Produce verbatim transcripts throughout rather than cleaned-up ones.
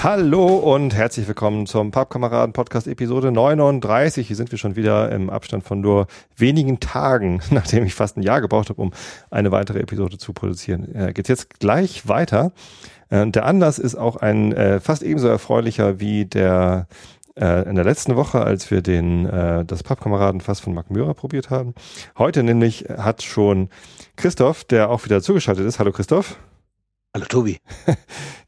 Hallo und herzlich willkommen zum Pappkameraden-Podcast Episode neununddreißig. Hier sind wir schon wieder im Abstand von nur wenigen Tagen, nachdem ich fast ein Jahr gebraucht habe, um eine weitere Episode zu produzieren. Äh, geht's jetzt gleich weiter. Äh, der Anlass ist auch ein äh, fast ebenso erfreulicher wie der äh, in der letzten Woche, als wir den äh, das Pappkameraden-Fass von Marc Mührer probiert haben. Heute nämlich hat schon Christoph, der auch wieder zugeschaltet ist. Hallo Christoph. Hallo Tobi.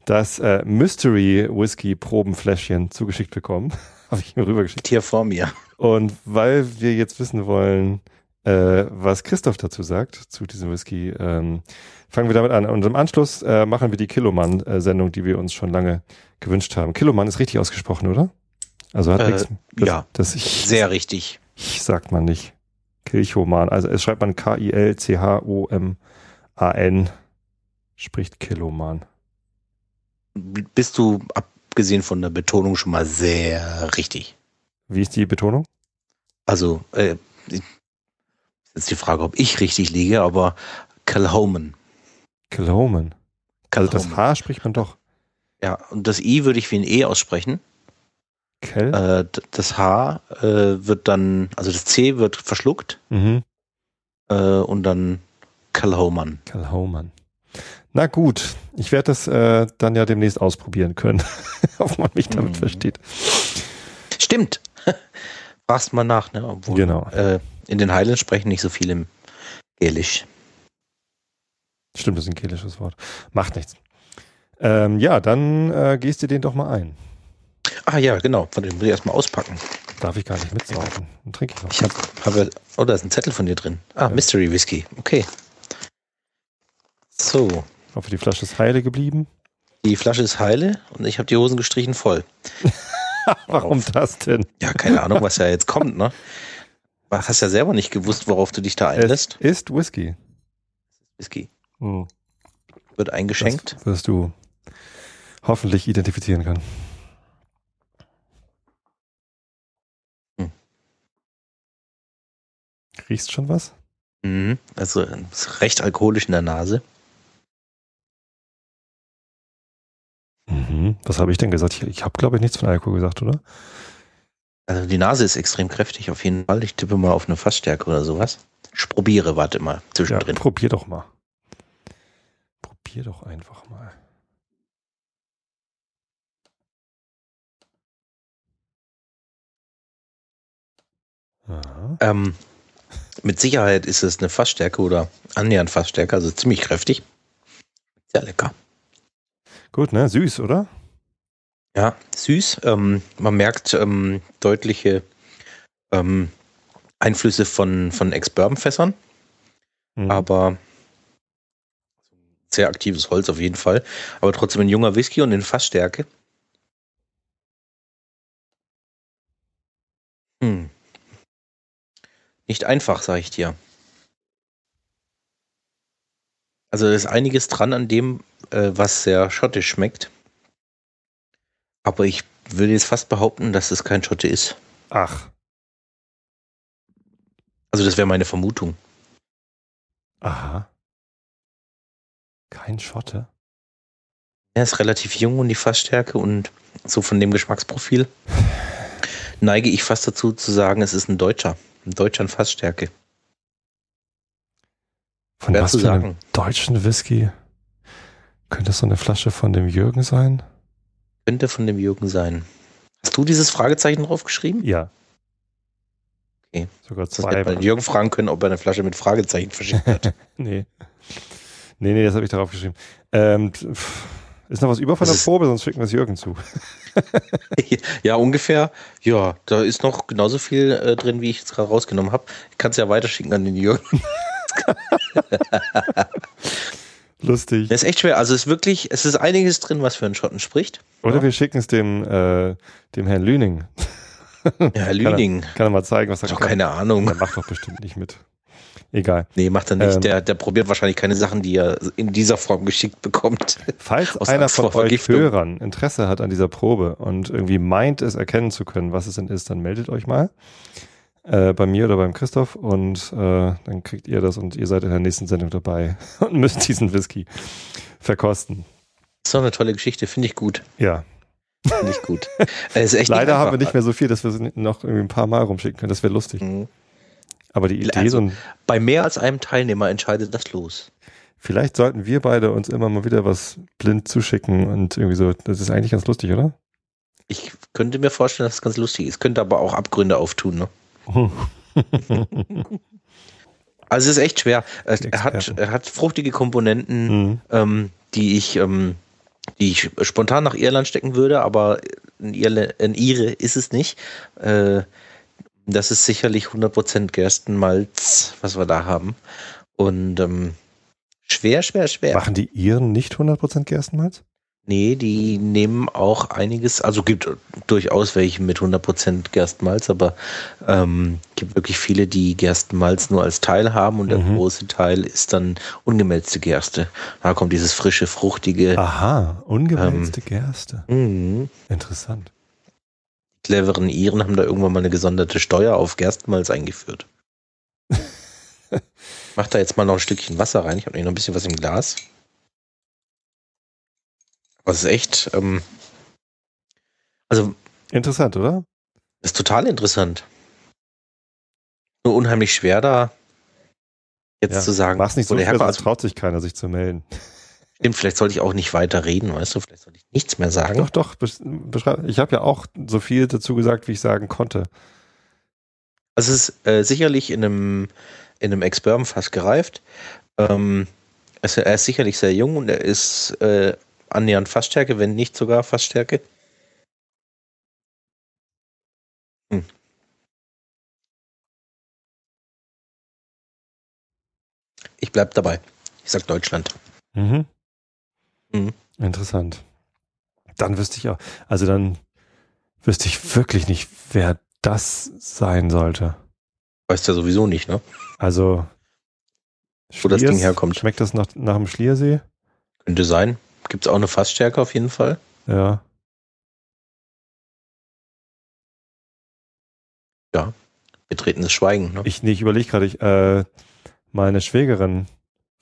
Das äh, Mystery-Whisky-Probenfläschchen zugeschickt bekommen. Habe ich mir rübergeschickt. Hier vor mir. Und weil wir jetzt wissen wollen, äh, was Christoph dazu sagt, zu diesem Whisky, ähm, fangen wir damit an. Und im Anschluss äh, machen wir die Kilomann-Sendung, die wir uns schon lange gewünscht haben. Kilomann ist richtig ausgesprochen, oder? Also hat äh, nichts. Das, ja, das ich, sehr richtig. Ich sagt man nicht. Kilchoman. Also es schreibt man K I L C H O M A N. Spricht Kiloman. Bist du, abgesehen von der Betonung, schon mal sehr richtig? Wie ist die Betonung? Also, äh, jetzt die Frage, ob ich richtig liege, aber Kilhoman. Kilhoman. Also das H spricht man doch. Ja, und das I würde ich wie ein E aussprechen. Kel? Äh, das H äh, wird dann, also das C wird verschluckt. Mhm. Äh, und dann Kilhoman. Kilhoman. Na gut, ich werde das äh, dann ja demnächst ausprobieren können, ob man mich damit mhm. versteht. Stimmt. Fragst mal nach, ne? Obwohl genau. äh, in den Highlands sprechen nicht so viel im Gälisch. Stimmt, das ist ein gälisches Wort. Macht nichts. Ähm, ja, dann äh, gehst du den doch mal ein. Ah ja, genau. Von dem muss ich erstmal auspacken. Darf ich gar nicht mitsaufen. Dann trinke ich noch. Ich habe, hab, oh, da ist ein Zettel von dir drin. Ah, ja. Mystery Whisky. Okay. So. Ich hoffe, die Flasche ist heile geblieben. Die Flasche ist heile und ich habe die Hosen gestrichen voll. Warum auf. Das denn? Ja, keine Ahnung, was ja jetzt kommt, ne? Du hast ja selber nicht gewusst, worauf du dich da einlässt. Es ist Whisky. Whisky. Hm. Wird eingeschenkt. Das wirst du hoffentlich identifizieren können. Hm. Riechst schon was? Also ist recht alkoholisch in der Nase. Mhm. Was habe ich denn gesagt? Ich, ich habe, glaube ich, nichts von Alkohol gesagt, oder? Also die Nase ist extrem kräftig, auf jeden Fall. Ich tippe mal auf eine Fassstärke oder sowas. Ich probiere, warte mal, zwischendrin. Ja, probier doch mal. Probier doch einfach mal. Aha. Ähm... Mit Sicherheit ist es eine Fassstärke oder annähernd Fassstärke, also ziemlich kräftig. Sehr lecker. Gut, ne? Süß, oder? Ja, süß. Ähm, man merkt ähm, deutliche ähm, Einflüsse von, von Ex-Bourbon-Fässern. Mhm. Aber sehr aktives Holz auf jeden Fall. Aber trotzdem ein junger Whisky und in Fassstärke. Hm. Nicht einfach, sage ich dir. Also da ist einiges dran an dem, äh, was sehr schottisch schmeckt. Aber ich würde jetzt fast behaupten, dass es kein Schotte ist. Ach. Also das wäre meine Vermutung. Aha. Kein Schotte? Er ist relativ jung und die Fassstärke und so von dem Geschmacksprofil neige ich fast dazu zu sagen, es ist ein Deutscher. In Deutschland Fassstärke. Von was für einem deutschen Whisky? Könnte das so eine Flasche von dem Jürgen sein? Könnte von dem Jürgen sein. Hast du dieses Fragezeichen draufgeschrieben? Ja. Okay. Sogar zwei. Hätte man Jürgen fragen können, ob er eine Flasche mit Fragezeichen verschickt hat. nee. Nee, nee, das habe ich darauf geschrieben. Ähm, ist noch was über von der Probe, sonst schicken wir es Jürgen zu. Ja, ungefähr. Ja, da ist noch genauso viel äh, drin, wie ich jetzt gerade rausgenommen habe. Ich kann es ja weiterschicken an den Jürgen. Lustig. Das ist echt schwer. Also es ist wirklich, es ist einiges drin, was für einen Schotten spricht. Oder ja. Wir schicken es dem, äh, dem Herrn Lüning. Ja, Herr Lüning. Kann er, kann er mal zeigen, was er doch kann. Keine Ahnung. Der macht doch bestimmt nicht mit. Egal. Nee, macht er nicht. Ähm, der, der probiert wahrscheinlich keine Sachen, die er in dieser Form geschickt bekommt. Falls einer von euch Hörern Interesse hat an dieser Probe und irgendwie meint, es erkennen zu können, was es denn ist, dann meldet euch mal äh, bei mir oder beim Christoph und äh, dann kriegt ihr das und ihr seid in der nächsten Sendung dabei und müsst diesen Whisky verkosten. Das ist doch eine tolle Geschichte, finde ich gut. Ja, Nicht gut. Ist echt leider nicht haben wir nicht mehr so viel, dass wir es noch irgendwie ein paar Mal rumschicken können. Das wäre lustig. Mhm. Aber die Idee also, so ein bei mehr als einem Teilnehmer entscheidet das Los. Vielleicht sollten wir beide uns immer mal wieder was blind zuschicken und irgendwie so. Das ist eigentlich ganz lustig, oder? Ich könnte mir vorstellen, dass es ganz lustig ist. Könnte aber auch Abgründe auftun, ne? Also es ist echt schwer. Er hat, er hat fruchtige Komponenten, mhm. ähm, die ich ähm, die ich spontan nach Irland stecken würde, aber in, Irle, in Ire ist es nicht. Äh, das ist sicherlich hundert Prozent Gerstenmalz, was wir da haben. Und ähm, schwer, schwer, schwer. Machen die Iren nicht hundert Prozent Gerstenmalz? Nee, die nehmen auch einiges, also gibt durchaus welche mit hundert Prozent Gerstenmalz, aber ähm, gibt wirklich viele, die Gerstenmalz nur als Teil haben und der mhm. große Teil ist dann ungemälzte Gerste. Da kommt dieses frische, fruchtige. Aha, ungemälzte ähm, Gerste. Mhm. Interessant. Die cleveren Iren haben da irgendwann mal eine gesonderte Steuer auf Gerstenmalz eingeführt. Mach da jetzt mal noch ein Stückchen Wasser rein, ich habe noch ein bisschen was im Glas. Aber es ist echt, ähm, also. Interessant, oder? Ist total interessant. Nur unheimlich schwer da, jetzt ja, zu sagen. Mach's nicht so schwer, sonst traut sich keiner, sich zu melden. Stimmt, vielleicht sollte ich auch nicht weiter reden, weißt du, vielleicht sollte ich nichts mehr sagen. Doch, doch, beschreib, ich habe ja auch so viel dazu gesagt, wie ich sagen konnte. Also es ist äh, sicherlich in einem, in einem Ex-Bourbon-Fass gereift. Ähm, es, er ist sicherlich sehr jung und er ist, äh, annähernd Fassstärke, wenn nicht sogar Fassstärke. Hm. Ich bleib dabei. Ich sag Deutschland. Mhm. Mhm. Interessant. Dann wüsste ich auch, also dann wüsste ich wirklich nicht, wer das sein sollte. Weißt ja sowieso nicht, ne? Also, Schliers, wo das Ding herkommt. Schmeckt das nach, nach dem Schliersee? Könnte sein. Gibt es auch eine Fassstärke auf jeden Fall? Ja. Ja, betretenes Schweigen. Ne? Ich, nee, ich überlege gerade, äh, meine Schwägerin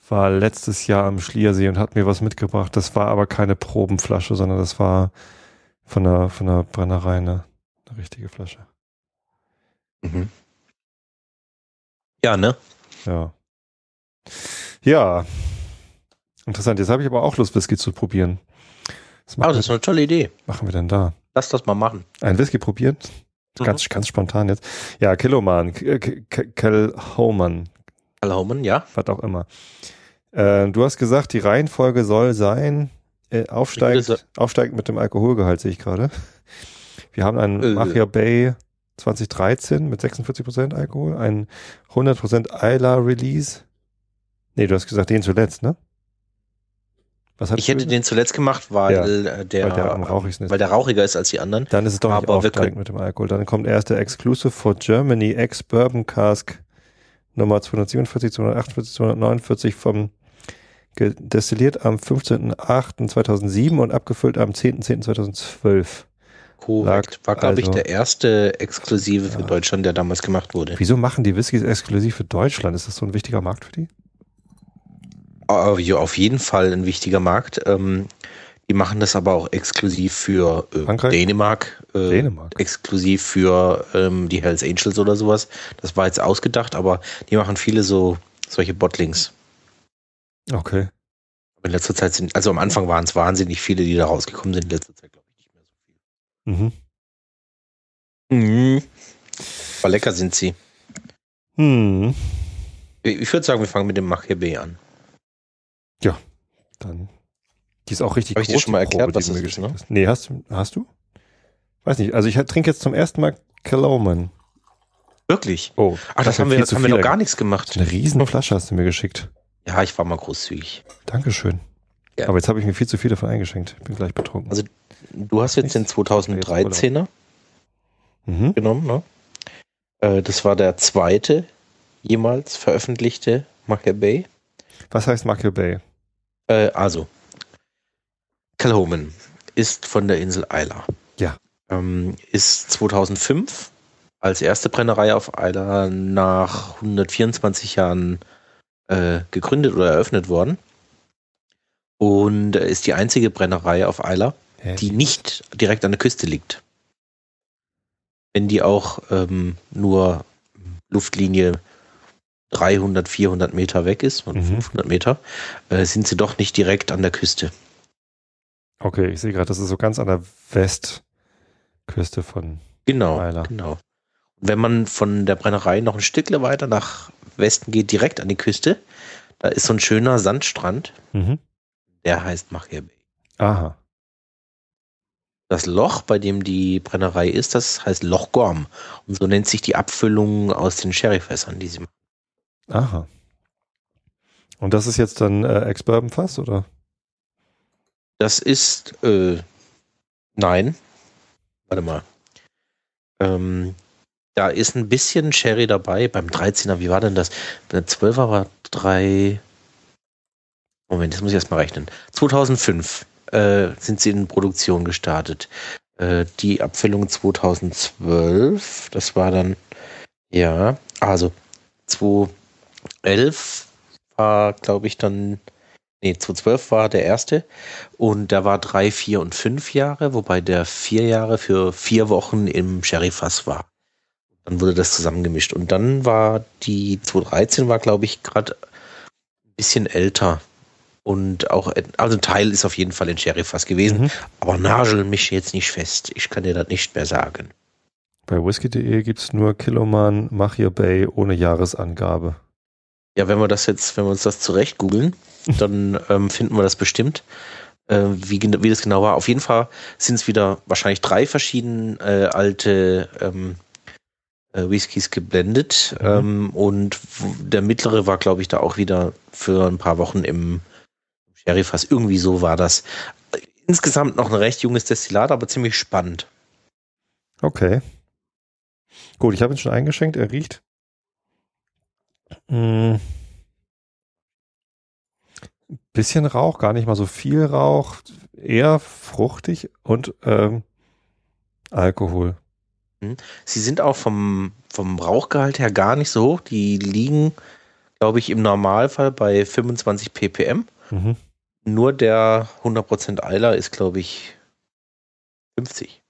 war letztes Jahr am Schliersee und hat mir was mitgebracht. Das war aber keine Probenflasche, sondern das war von der, von der Brennerei eine, eine richtige Flasche. Mhm. Ja, ne? Ja. Ja. Interessant, jetzt habe ich aber auch Lust, Whisky zu probieren. Das, oh, das ist eine tolle Idee. Machen wir denn da? Lass das mal machen. Ein Whisky probieren? Mhm. Ganz, ganz spontan jetzt. Ja, Kilhoman. Kilhoman. Kilhoman, ja. Was auch immer. Äh, du hast gesagt, die Reihenfolge soll sein, äh, aufsteigend, aufsteigend mit dem Alkoholgehalt, sehe ich gerade. Wir haben einen äh. Machia Bay zwanzig dreizehn mit sechsundvierzig Prozent Alkohol, einen hundert Prozent Islay Release. Nee, du hast gesagt, den zuletzt, ne? Ich hätte den zuletzt gemacht, weil, ja, der, weil, der, am rauchigsten ist. Weil der rauchiger ist als die anderen. Dann ist es doch nicht aufsteigend mit dem Alkohol. Dann kommt erst der Exclusive for Germany Ex-Bourbon Cask Nummer zweihundertsiebenundvierzig, zweihundertachtundvierzig, zweihundertneunundvierzig vom destilliert am fünfzehnten achten zweitausendsieben und abgefüllt am zehnten zehnten zweitausendzwölf. Korrekt. War, glaube also, ich, der erste Exklusive für ja. Deutschland, der damals gemacht wurde. Wieso machen die Whiskys exklusiv für Deutschland? Ist das so ein wichtiger Markt für die? Auf jeden Fall ein wichtiger Markt. Ähm, die machen das aber auch exklusiv für äh, Dänemark, äh, Dänemark, exklusiv für ähm, die Hells Angels oder sowas. Das war jetzt ausgedacht, aber die machen viele so solche Bottlings. Okay. In letzter Zeit sind, also am Anfang waren es wahnsinnig viele, die da rausgekommen sind. In letzter Zeit glaube ich nicht mehr so viel. Mhm. Mhm. Aber lecker sind sie. Mhm. Ich würde sagen, wir fangen mit dem Machia Bay an. Ja, dann. Die ist auch richtig groß. Habe ich dir schon mal erklärt, Probe, was das ist, ne? Hast. Nee, hast, hast du? Weiß nicht. Also ich trinke jetzt zum ersten Mal Kilhoman. Wirklich? Oh. Ach, das haben wir, das haben wir noch gar nichts gemacht. Eine riesen Flasche hast du mir geschickt. Ja, ich war mal großzügig. Dankeschön. Ja. Aber jetzt habe ich mir viel zu viel davon eingeschenkt. Bin gleich betrunken. Also du hast jetzt den zweitausenddreizehner mhm. genommen, ne? Äh, das war der zweite jemals veröffentlichte Machia Bay. Was heißt Machia Bay? Also, Kilhoman ist von der Insel Islay. Ja. Ähm, ist zweitausendfünf als erste Brennerei auf Islay nach hundertvierundzwanzig Jahren äh, gegründet oder eröffnet worden. Und ist die einzige Brennerei auf Islay, die nicht direkt an der Küste liegt. Wenn die auch ähm, nur Luftlinie dreihundert, vierhundert Meter weg ist, oder mhm. fünfhundert Meter, äh, sind sie doch nicht direkt an der Küste. Okay, ich sehe gerade, das ist so ganz an der Westküste von genau, Weiler. Genau. Wenn man von der Brennerei noch ein Stückchen weiter nach Westen geht, direkt an die Küste, da ist so ein schöner Sandstrand, mhm. der heißt Machia Bay. Aha. Das Loch, bei dem die Brennerei ist, das heißt Loch Gorm. Und so nennt sich die Abfüllung aus den Sherryfässern, die sie machen. Aha. Und das ist jetzt dann äh, Ex-Bourbon-Fass, oder? Das ist, äh, nein. Warte mal. Ähm, da ist ein bisschen Sherry dabei. Beim dreizehner, wie war denn das? Der zwölfer war drei. Moment, das muss ich erst mal rechnen. zweitausendfünf. Sind sie in Produktion gestartet. Die Abfüllung zweitausendzwölf, das war dann, ja, also zweitausendelf war, glaube ich, dann, nee, zweitausendzwölf war der erste und da war drei, vier und fünf Jahre, wobei der vier Jahre für vier Wochen im Sherryfass war. Dann wurde das zusammengemischt und dann war die zweitausenddreizehn war, glaube ich, gerade ein bisschen älter. Und auch, also ein Teil ist auf jeden Fall in Sherryfass gewesen, mhm. aber nagel mich jetzt nicht fest. Ich kann dir das nicht mehr sagen. Bei whisky punkt de gibt es nur Kiloman Machia Bay ohne Jahresangabe. Ja, wenn wir das jetzt, wenn wir uns das zurecht googeln, dann ähm, finden wir das bestimmt, äh, wie, wie das genau war. Auf jeden Fall sind es wieder wahrscheinlich drei verschiedene äh, alte ähm, Whiskys geblendet. Mhm. Ähm, und der mittlere war, glaube ich, da auch wieder für ein paar Wochen im Sherryfass, irgendwie so war das. Insgesamt noch ein recht junges Destillat, aber ziemlich spannend. Okay. Gut, ich habe ihn schon eingeschenkt, er riecht ein mm. bisschen Rauch, gar nicht mal so viel Rauch, eher fruchtig und ähm, Alkohol. Sie sind auch vom, vom Rauchgehalt her gar nicht so hoch. Die liegen, glaube ich, im Normalfall bei fünfundzwanzig ppm. Mhm. Nur der hundert Prozent Eiler ist, glaube ich, fünfzig.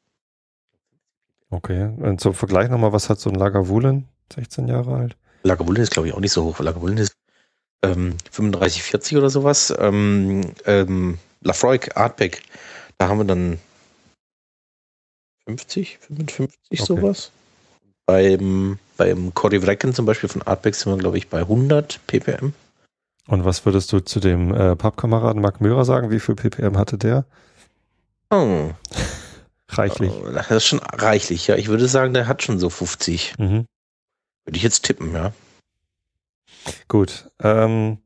Okay, und zum Vergleich nochmal, was hat so ein Lagavulin, sechzehn Jahre alt? Lagavulin ist, glaube ich, auch nicht so hoch. Lagavulin ist ähm, fünfunddreißig, vierzig oder sowas. Ähm, ähm, Lafroig, Artback, da haben wir dann fünfzig, fünfundfünfzig, okay. Sowas. Beim, beim Corry Vrecken zum Beispiel von Artback sind wir, glaube ich, bei hundert ppm. Und was würdest du zu dem äh, Pappkameraden Mark Möhrer sagen? Wie viel ppm hatte der? Oh. Reichlich. Oh, das ist schon reichlich, ja. Ich würde sagen, der hat schon so fünfzig. Mhm. Würde ich jetzt tippen, ja. Gut. Ähm,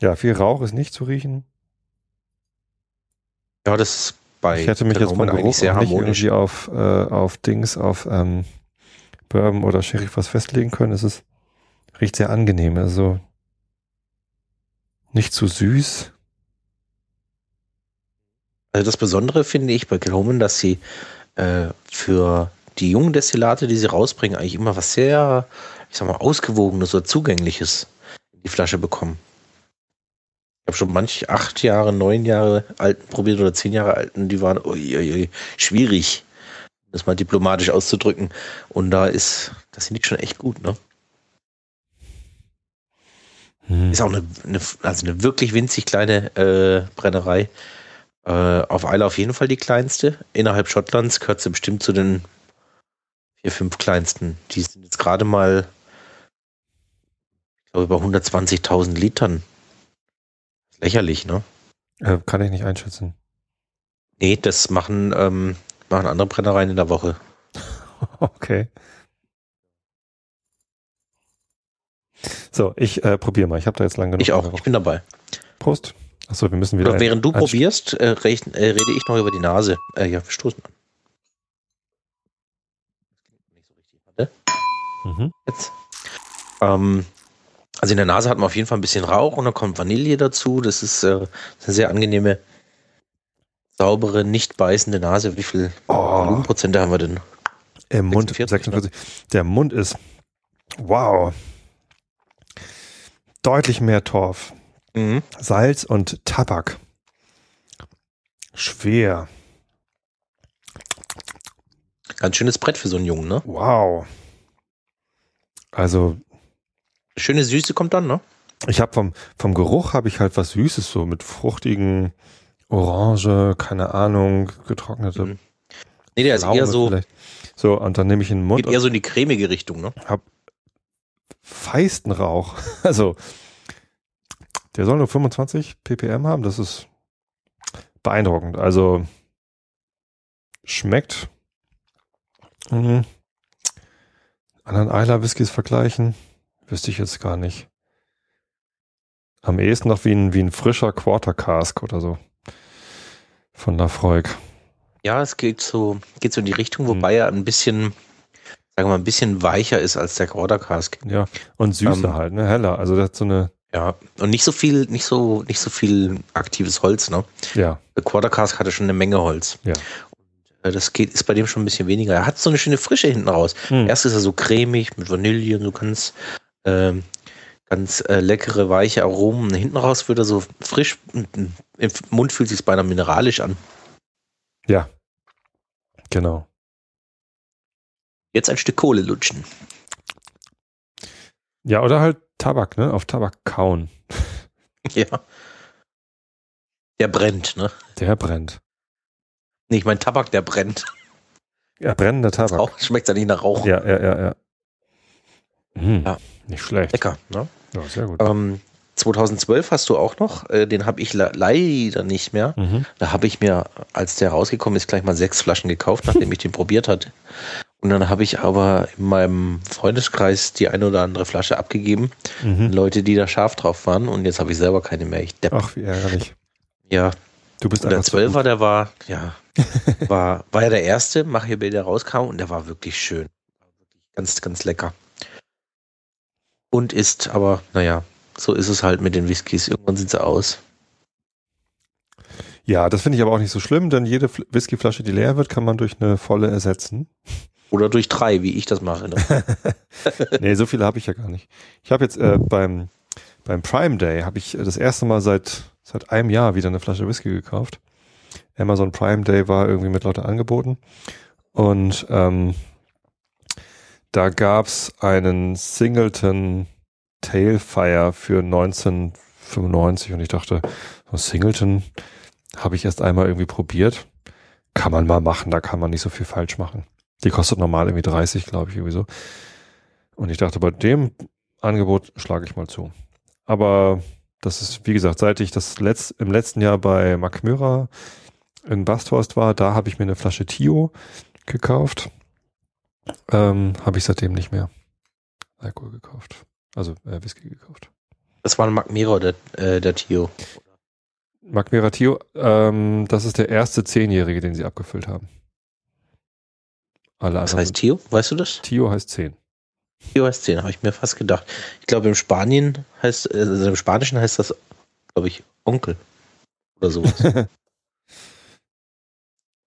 ja, viel Rauch ist nicht zu riechen. Ja, das ist bei... Ich hätte mich jetzt mal Geruch sehr nicht irgendwie auf, äh, auf Dings, auf ähm, Bourbon oder Sherry was festlegen können. Es ist, riecht sehr angenehm, also... Nicht zu süß. Also das Besondere finde ich bei Kilhoman, dass sie äh, für die jungen Destillate, die sie rausbringen, eigentlich immer was sehr, ich sag mal, Ausgewogenes oder Zugängliches in die Flasche bekommen. Ich habe schon manch acht Jahre, neun Jahre alten probiert oder zehn Jahre alten, die waren ui, ui, ui, schwierig, das mal diplomatisch auszudrücken. Und da ist, das finde ich schon echt gut, ne? Ist auch eine, eine, also eine wirklich winzig kleine äh, Brennerei. Äh, auf Isla auf jeden Fall die kleinste. Innerhalb Schottlands gehört sie bestimmt zu den vier, fünf kleinsten. Die sind jetzt gerade mal, ich glaube, über hundertzwanzigtausend Litern. Lächerlich, ne? Äh, kann ich nicht einschätzen. Nee, das machen, ähm, machen andere Brennereien in der Woche. Okay. So, ich äh, probiere mal. Ich habe da jetzt lange genug. Ich auch. Drauf. Ich bin dabei. Prost. Achso, wir müssen wieder. Oder während du probierst, äh, rede, äh, rede ich noch über die Nase. Äh, ja, wir stoßen an. Mhm. Jetzt. Ähm, also in der Nase hat man auf jeden Fall ein bisschen Rauch und dann kommt Vanille dazu. Das ist äh, eine sehr angenehme, saubere, nicht beißende Nase. Wie viel oh. Volumenprozente haben wir denn? Im Mund sechsundvierzig. Ne? Der Mund ist. Wow. Deutlich mehr Torf, mhm. Salz und Tabak. Schwer. Ganz schönes Brett für so einen Jungen, ne? Wow. Also. Schöne Süße kommt dann, ne? Ich habe vom, vom Geruch habe ich halt was Süßes, so mit fruchtigen Orange, keine Ahnung, getrocknete. Mhm. Nee, der Pflaume ist eher so. Vielleicht. So, und dann nehme ich in den Mund. Geht eher so in die cremige Richtung, ne? Hab feisten Rauch. Also, der soll nur fünfundzwanzig P P M haben, das ist beeindruckend. Also, schmeckt. Mhm. Anderen Eiler Whiskys vergleichen, wüsste ich jetzt gar nicht. Am ehesten noch wie ein, wie ein frischer Quarter Cask oder so. Von Lafroig. Ja, es geht so, geht so in die Richtung, wobei mhm. er ein bisschen, sagen wir mal, ein bisschen weicher ist als der Quarter Cask. Ja, und süßer ähm, halt, ne? Heller. Also das hat so eine. Ja, und nicht so viel, nicht so, nicht so viel aktives Holz, ne? Ja. Der Quarter Cask hatte schon eine Menge Holz. Ja. Das geht, ist bei dem schon ein bisschen weniger. Er hat so eine schöne Frische hinten raus. Hm. Erst ist er so cremig mit Vanille und so ganz, äh, ganz äh, leckere, weiche Aromen. Hinten raus wird er so frisch. Im Mund fühlt sich beinahe mineralisch an. Ja, genau. Jetzt ein Stück Kohle lutschen. Ja, oder halt Tabak, ne? Auf Tabak kauen. Ja. Der brennt, ne? Der brennt. Nee, ich meine Tabak, der brennt. Ja, brennender Tabak. Auch, schmeckt ja nicht nach Rauch. Ja, ja, ja, ja. Hm, ja. Nicht schlecht. Lecker, ne? Ja, sehr gut. Ähm, zweitausendzwölf hast du auch noch. Äh, den habe ich le- leider nicht mehr. Mhm. Da habe ich mir, als der rausgekommen ist, gleich mal sechs Flaschen gekauft, nachdem ich den probiert hatte. Und dann habe ich aber in meinem Freundeskreis die eine oder andere Flasche abgegeben. Mhm. Leute, die da scharf drauf waren. Und jetzt habe ich selber keine mehr. Ich depp. Ach, wie ärgerlich. Ja. Du bist und der Zwölfer, der war, ja, war, war ja der erste Machiavelli, der rauskam, und der war wirklich schön. Ganz, ganz lecker. Und ist, aber, naja, so ist es halt mit den Whiskys. Irgendwann sind sie aus. Ja, das finde ich aber auch nicht so schlimm, denn jede Whiskyflasche, die leer wird, kann man durch eine volle ersetzen. Oder durch drei, wie ich das mache. Nee, so viele habe ich ja gar nicht. Ich habe jetzt äh, beim, beim Prime Day, habe ich das erste Mal seit Seit einem Jahr wieder eine Flasche Whisky gekauft. Amazon Prime Day war irgendwie mit lauter Angeboten. Und ähm, da gab's einen Singleton Tailfire für neunzehn fünfundneunzig. Und ich dachte, so Singleton habe ich erst einmal irgendwie probiert. Kann man mal machen, da kann man nicht so viel falsch machen. Die kostet normal irgendwie dreißig, glaube ich, irgendwie so. Und ich dachte, bei dem Angebot schlage ich mal zu. Aber das ist, wie gesagt, seit ich das letzt, im letzten Jahr bei Mackmyra in Basthorst war, da habe ich mir eine Flasche Tio gekauft. Ähm, habe ich seitdem nicht mehr Alkohol gekauft. Also äh, Whisky gekauft. Das war ein Mackmyra, der, äh, der Tio. Mackmyra Tio, ähm, das ist der erste Zehnjährige, den sie abgefüllt haben. Alle Was heißt Tio? Weißt du das? Tio heißt zehn. Tio heißt zehn, habe ich mir fast gedacht. Ich glaube, im Spanien heißt, also im Spanischen heißt das, glaube ich, Onkel oder sowas.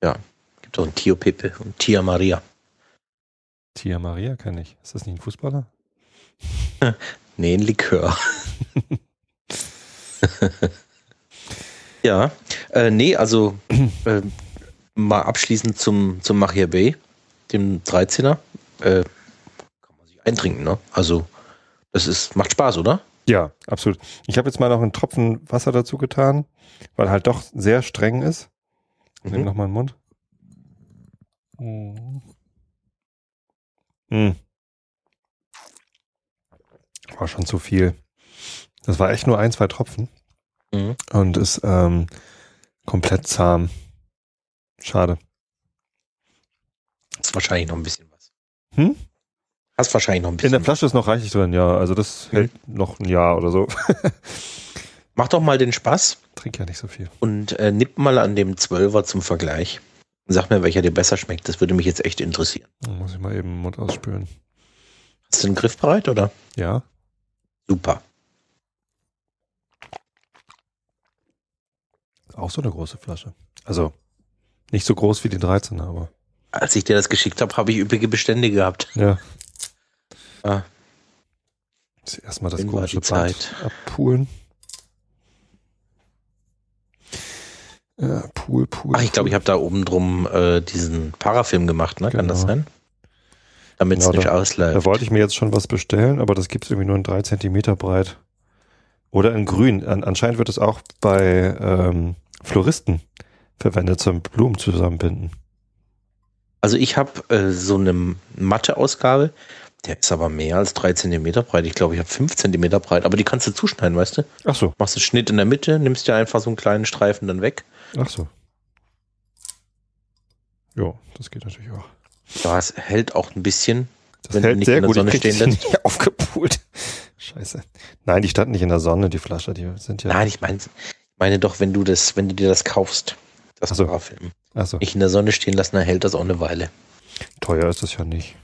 Ja, gibt auch ein Tio Pepe und Tia Maria. Tia Maria kenne ich. Ist das nicht ein Fußballer? Nee, ein Likör. Ja, äh, nee, also äh, mal abschließend zum, zum Machiavelli, dem dreizehner. Äh, Eintrinken, ne? Also, das ist, macht Spaß, oder? Ja, absolut. Ich habe jetzt mal noch einen Tropfen Wasser dazu getan, weil halt doch sehr streng ist. Mhm. Nimm noch mal einen Mund. Mhm. Mhm. War schon zu viel. Das war echt nur ein, zwei Tropfen. Mhm. Und ist ähm, komplett zahm. Schade. Ist wahrscheinlich noch ein bisschen was. Hm? Hast wahrscheinlich noch ein bisschen. In der Flasche ist noch reichlich drin, ja. Also das hält mhm. noch ein Jahr oder so. Mach doch mal den Spaß. Trink ja nicht so viel. Und äh, nipp mal an dem Zwölfer zum Vergleich. Sag mir, welcher dir besser schmeckt. Das würde mich jetzt echt interessieren. Dann muss ich mal eben den Mund ausspülen. Hast du den Griff bereit, oder? Ja. Super. Auch so eine große Flasche. Also nicht so groß wie die dreizehner, aber. Als ich dir das geschickt habe, habe ich üppige Bestände gehabt. Ja. Ah. Erstmal das komische Band abpulen. Ja, Pool, Pool. Ach, ich glaube, ich habe da oben drum äh, diesen Parafilm gemacht, ne? Genau. Kann das sein? Damit es genau, nicht da, ausläuft. Da wollte ich mir jetzt schon was bestellen, aber das gibt es irgendwie nur in drei Zentimeter breit. Oder in grün. An, anscheinend wird es auch bei ähm, Floristen verwendet zum Blumen zusammenbinden. Also ich habe äh, so eine Matte-Ausgabe, der ist aber mehr als drei Zentimeter breit. Ich glaube, ich habe fünf Zentimeter breit, aber die kannst du zuschneiden, weißt du? Ach so. Machst einen Schnitt in der Mitte, nimmst dir einfach so einen kleinen Streifen dann weg. Ach so. Ja, das geht natürlich auch. Ja, es hält auch ein bisschen. Das wenn hält du nicht sehr in der gut. Sonne ich stehen lässt. Nicht aufgepult. Scheiße. Nein, die stand nicht in der Sonne, die Flasche, die sind ja. Nein, ich meine, meine doch, wenn du das, wenn du dir das kaufst, das so. Parafilm. So. Nicht in der Sonne stehen lassen, dann hält das auch eine Weile. Teuer ist das ja nicht.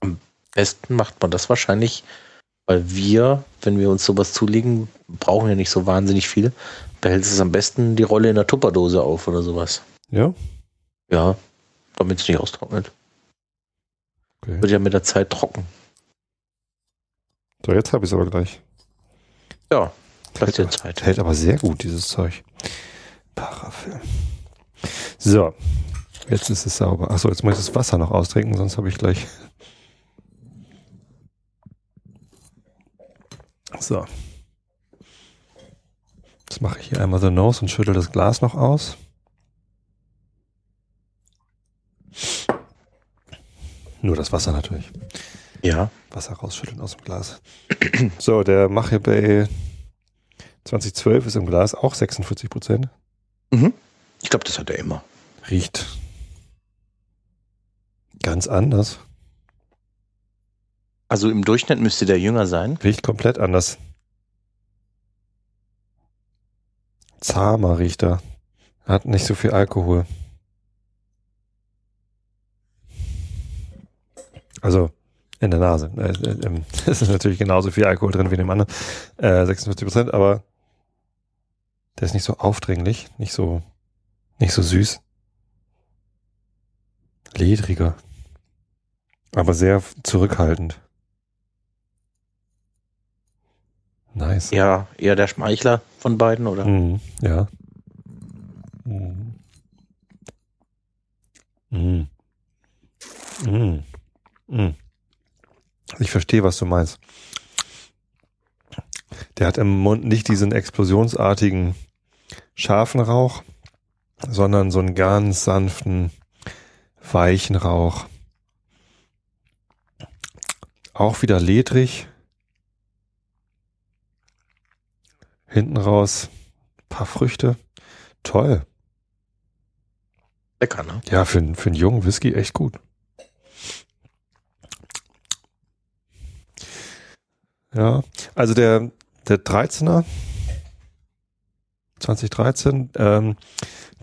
Am besten macht man das wahrscheinlich, weil wir, wenn wir uns sowas zulegen, brauchen ja nicht so wahnsinnig viel. Behältst es am besten die Rolle in der Tupperdose auf oder sowas. Ja? Ja, damit es nicht austrocknet. Okay. Wird ja mit der Zeit trocken. So, jetzt habe ich es aber gleich. Ja, das hält, Zeit. Hält aber sehr gut, dieses Zeug. Parafilm. So, jetzt ist es sauber. Achso, jetzt muss ich das Wasser noch austrinken, sonst habe ich gleich... So. Jetzt mache ich hier einmal the nose und schüttel das Glas noch aus. Nur das Wasser natürlich. Ja. Wasser rausschütteln aus dem Glas. So, der Mache Bay zwanzig zwölf ist im Glas auch sechsundvierzig Prozent. Mhm. Ich glaube, das hat er immer. Riecht ganz anders. Also im Durchschnitt müsste der jünger sein. Riecht komplett anders. Zahmer riecht er. Hat nicht so viel Alkohol. Also in der Nase. Es ist natürlich genauso viel Alkohol drin wie in dem anderen. Äh, sechsundvierzig Prozent, aber der ist nicht so aufdringlich, nicht so, nicht so süß. Ledriger. Aber sehr zurückhaltend. Nice. Ja, eher der Schmeichler von beiden, oder? Mm, ja. Mm. Mm. Mm. Mm. Ich verstehe, was du meinst. Der hat im Mund nicht diesen explosionsartigen scharfen Rauch, sondern so einen ganz sanften, weichen Rauch. Auch wieder ledrig. Hinten raus ein paar Früchte. Toll. Lecker, ne? Ja, für, für einen jungen Whisky echt gut. Ja, also der, der dreizehner zwanzig dreizehn, ähm,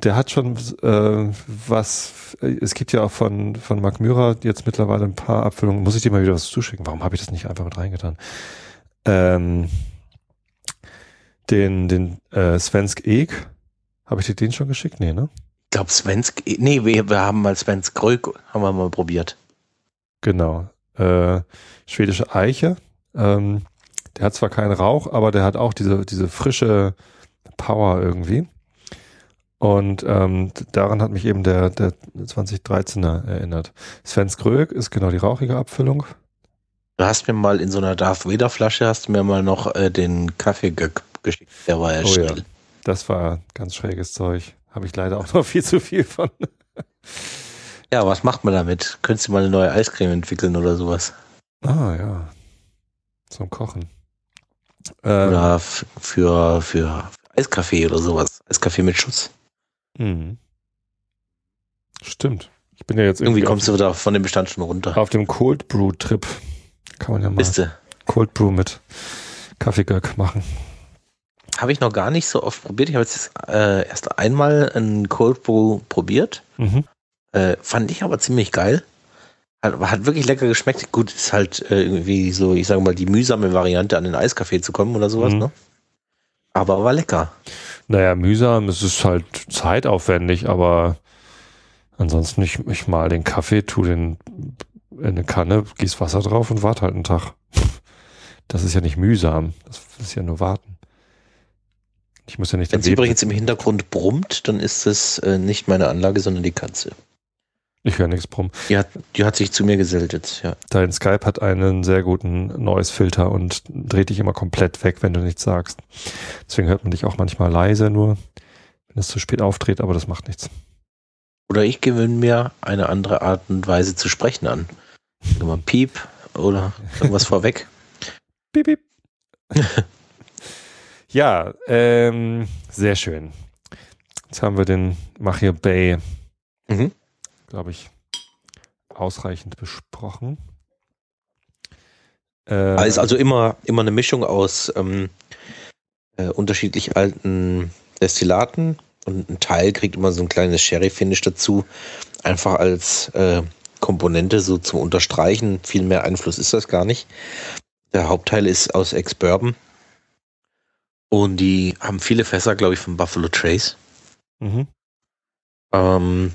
der hat schon äh, was, es gibt ja auch von, von Marc Myra jetzt mittlerweile ein paar Abfüllungen, muss ich dir mal wieder was zuschicken, warum habe ich das nicht einfach mit reingetan? Ähm, den den äh, Svensk Ek, habe ich dir den schon geschickt? Nee, ne? Ich glaube Svensk Ek, nee, wir, wir haben mal Svensk Grög, haben wir mal probiert. Genau, äh, schwedische Eiche, ähm, der hat zwar keinen Rauch, aber der hat auch diese, diese frische Power irgendwie. Und ähm, daran hat mich eben der, der zwanzig dreizehner erinnert. Svensk Grög ist genau die rauchige Abfüllung. Du hast mir mal in so einer Darth Vader Flasche, hast du mir mal noch äh, den Kaffee geschickt, der war ja oh, schnell. Ja. Das war ganz schräges Zeug. Habe ich leider auch noch viel zu viel von. Ja, was macht man damit? Könntest du mal eine neue Eiscreme entwickeln oder sowas? Ah ja, zum Kochen. Ähm, oder f- für, für Eiskaffee oder sowas. Eiskaffee mit Schuss. Mhm. Stimmt. Ich bin ja jetzt irgendwie, irgendwie kommst du da von dem Bestand schon runter. Auf dem Cold Brew Trip kann man ja mal Biste. Cold Brew mit Kaffeegurk machen. Habe ich noch gar nicht so oft probiert. Ich habe jetzt äh, erst einmal einen Cold Brew probiert. Mhm. Äh, fand ich aber ziemlich geil. Hat, hat wirklich lecker geschmeckt. Gut, ist halt äh, irgendwie so, ich sage mal, die mühsame Variante an den Eiskaffee zu kommen oder sowas, mhm. ne? Aber war lecker. Naja, mühsam, es ist halt zeitaufwendig, aber ansonsten, ich, ich mal den Kaffee, tu den in eine Kanne, gieß Wasser drauf und warte halt einen Tag. Das ist ja nicht mühsam, das ist ja nur warten. Ich muss ja nicht. Wenn es übrigens im Hintergrund brummt, dann ist es äh, nicht meine Anlage, sondern die Katze. Ich höre nichts brummen. Die hat, die hat sich zu mir gesellt jetzt, ja. Dein Skype hat einen sehr guten Noise-Filter und dreht dich immer komplett weg, wenn du nichts sagst. Deswegen hört man dich auch manchmal leise nur, wenn es zu spät auftritt, aber das macht nichts. Oder ich gewöhne mir eine andere Art und Weise zu sprechen an. Immer Piep oder irgendwas vorweg. Piep, piep. Ja, ähm, sehr schön. Jetzt haben wir den Machir Bay, mhm. glaube ich, ausreichend besprochen. Ähm, es ist also immer, immer eine Mischung aus ähm, äh, unterschiedlich alten Destillaten und ein Teil kriegt immer so ein kleines Sherry-Finish dazu, einfach als äh, Komponente so zum Unterstreichen. Viel mehr Einfluss ist das gar nicht. Der Hauptteil ist aus Ex-Bourbon. Und die haben viele Fässer, glaube ich, von Buffalo Trace. Mhm. Ähm,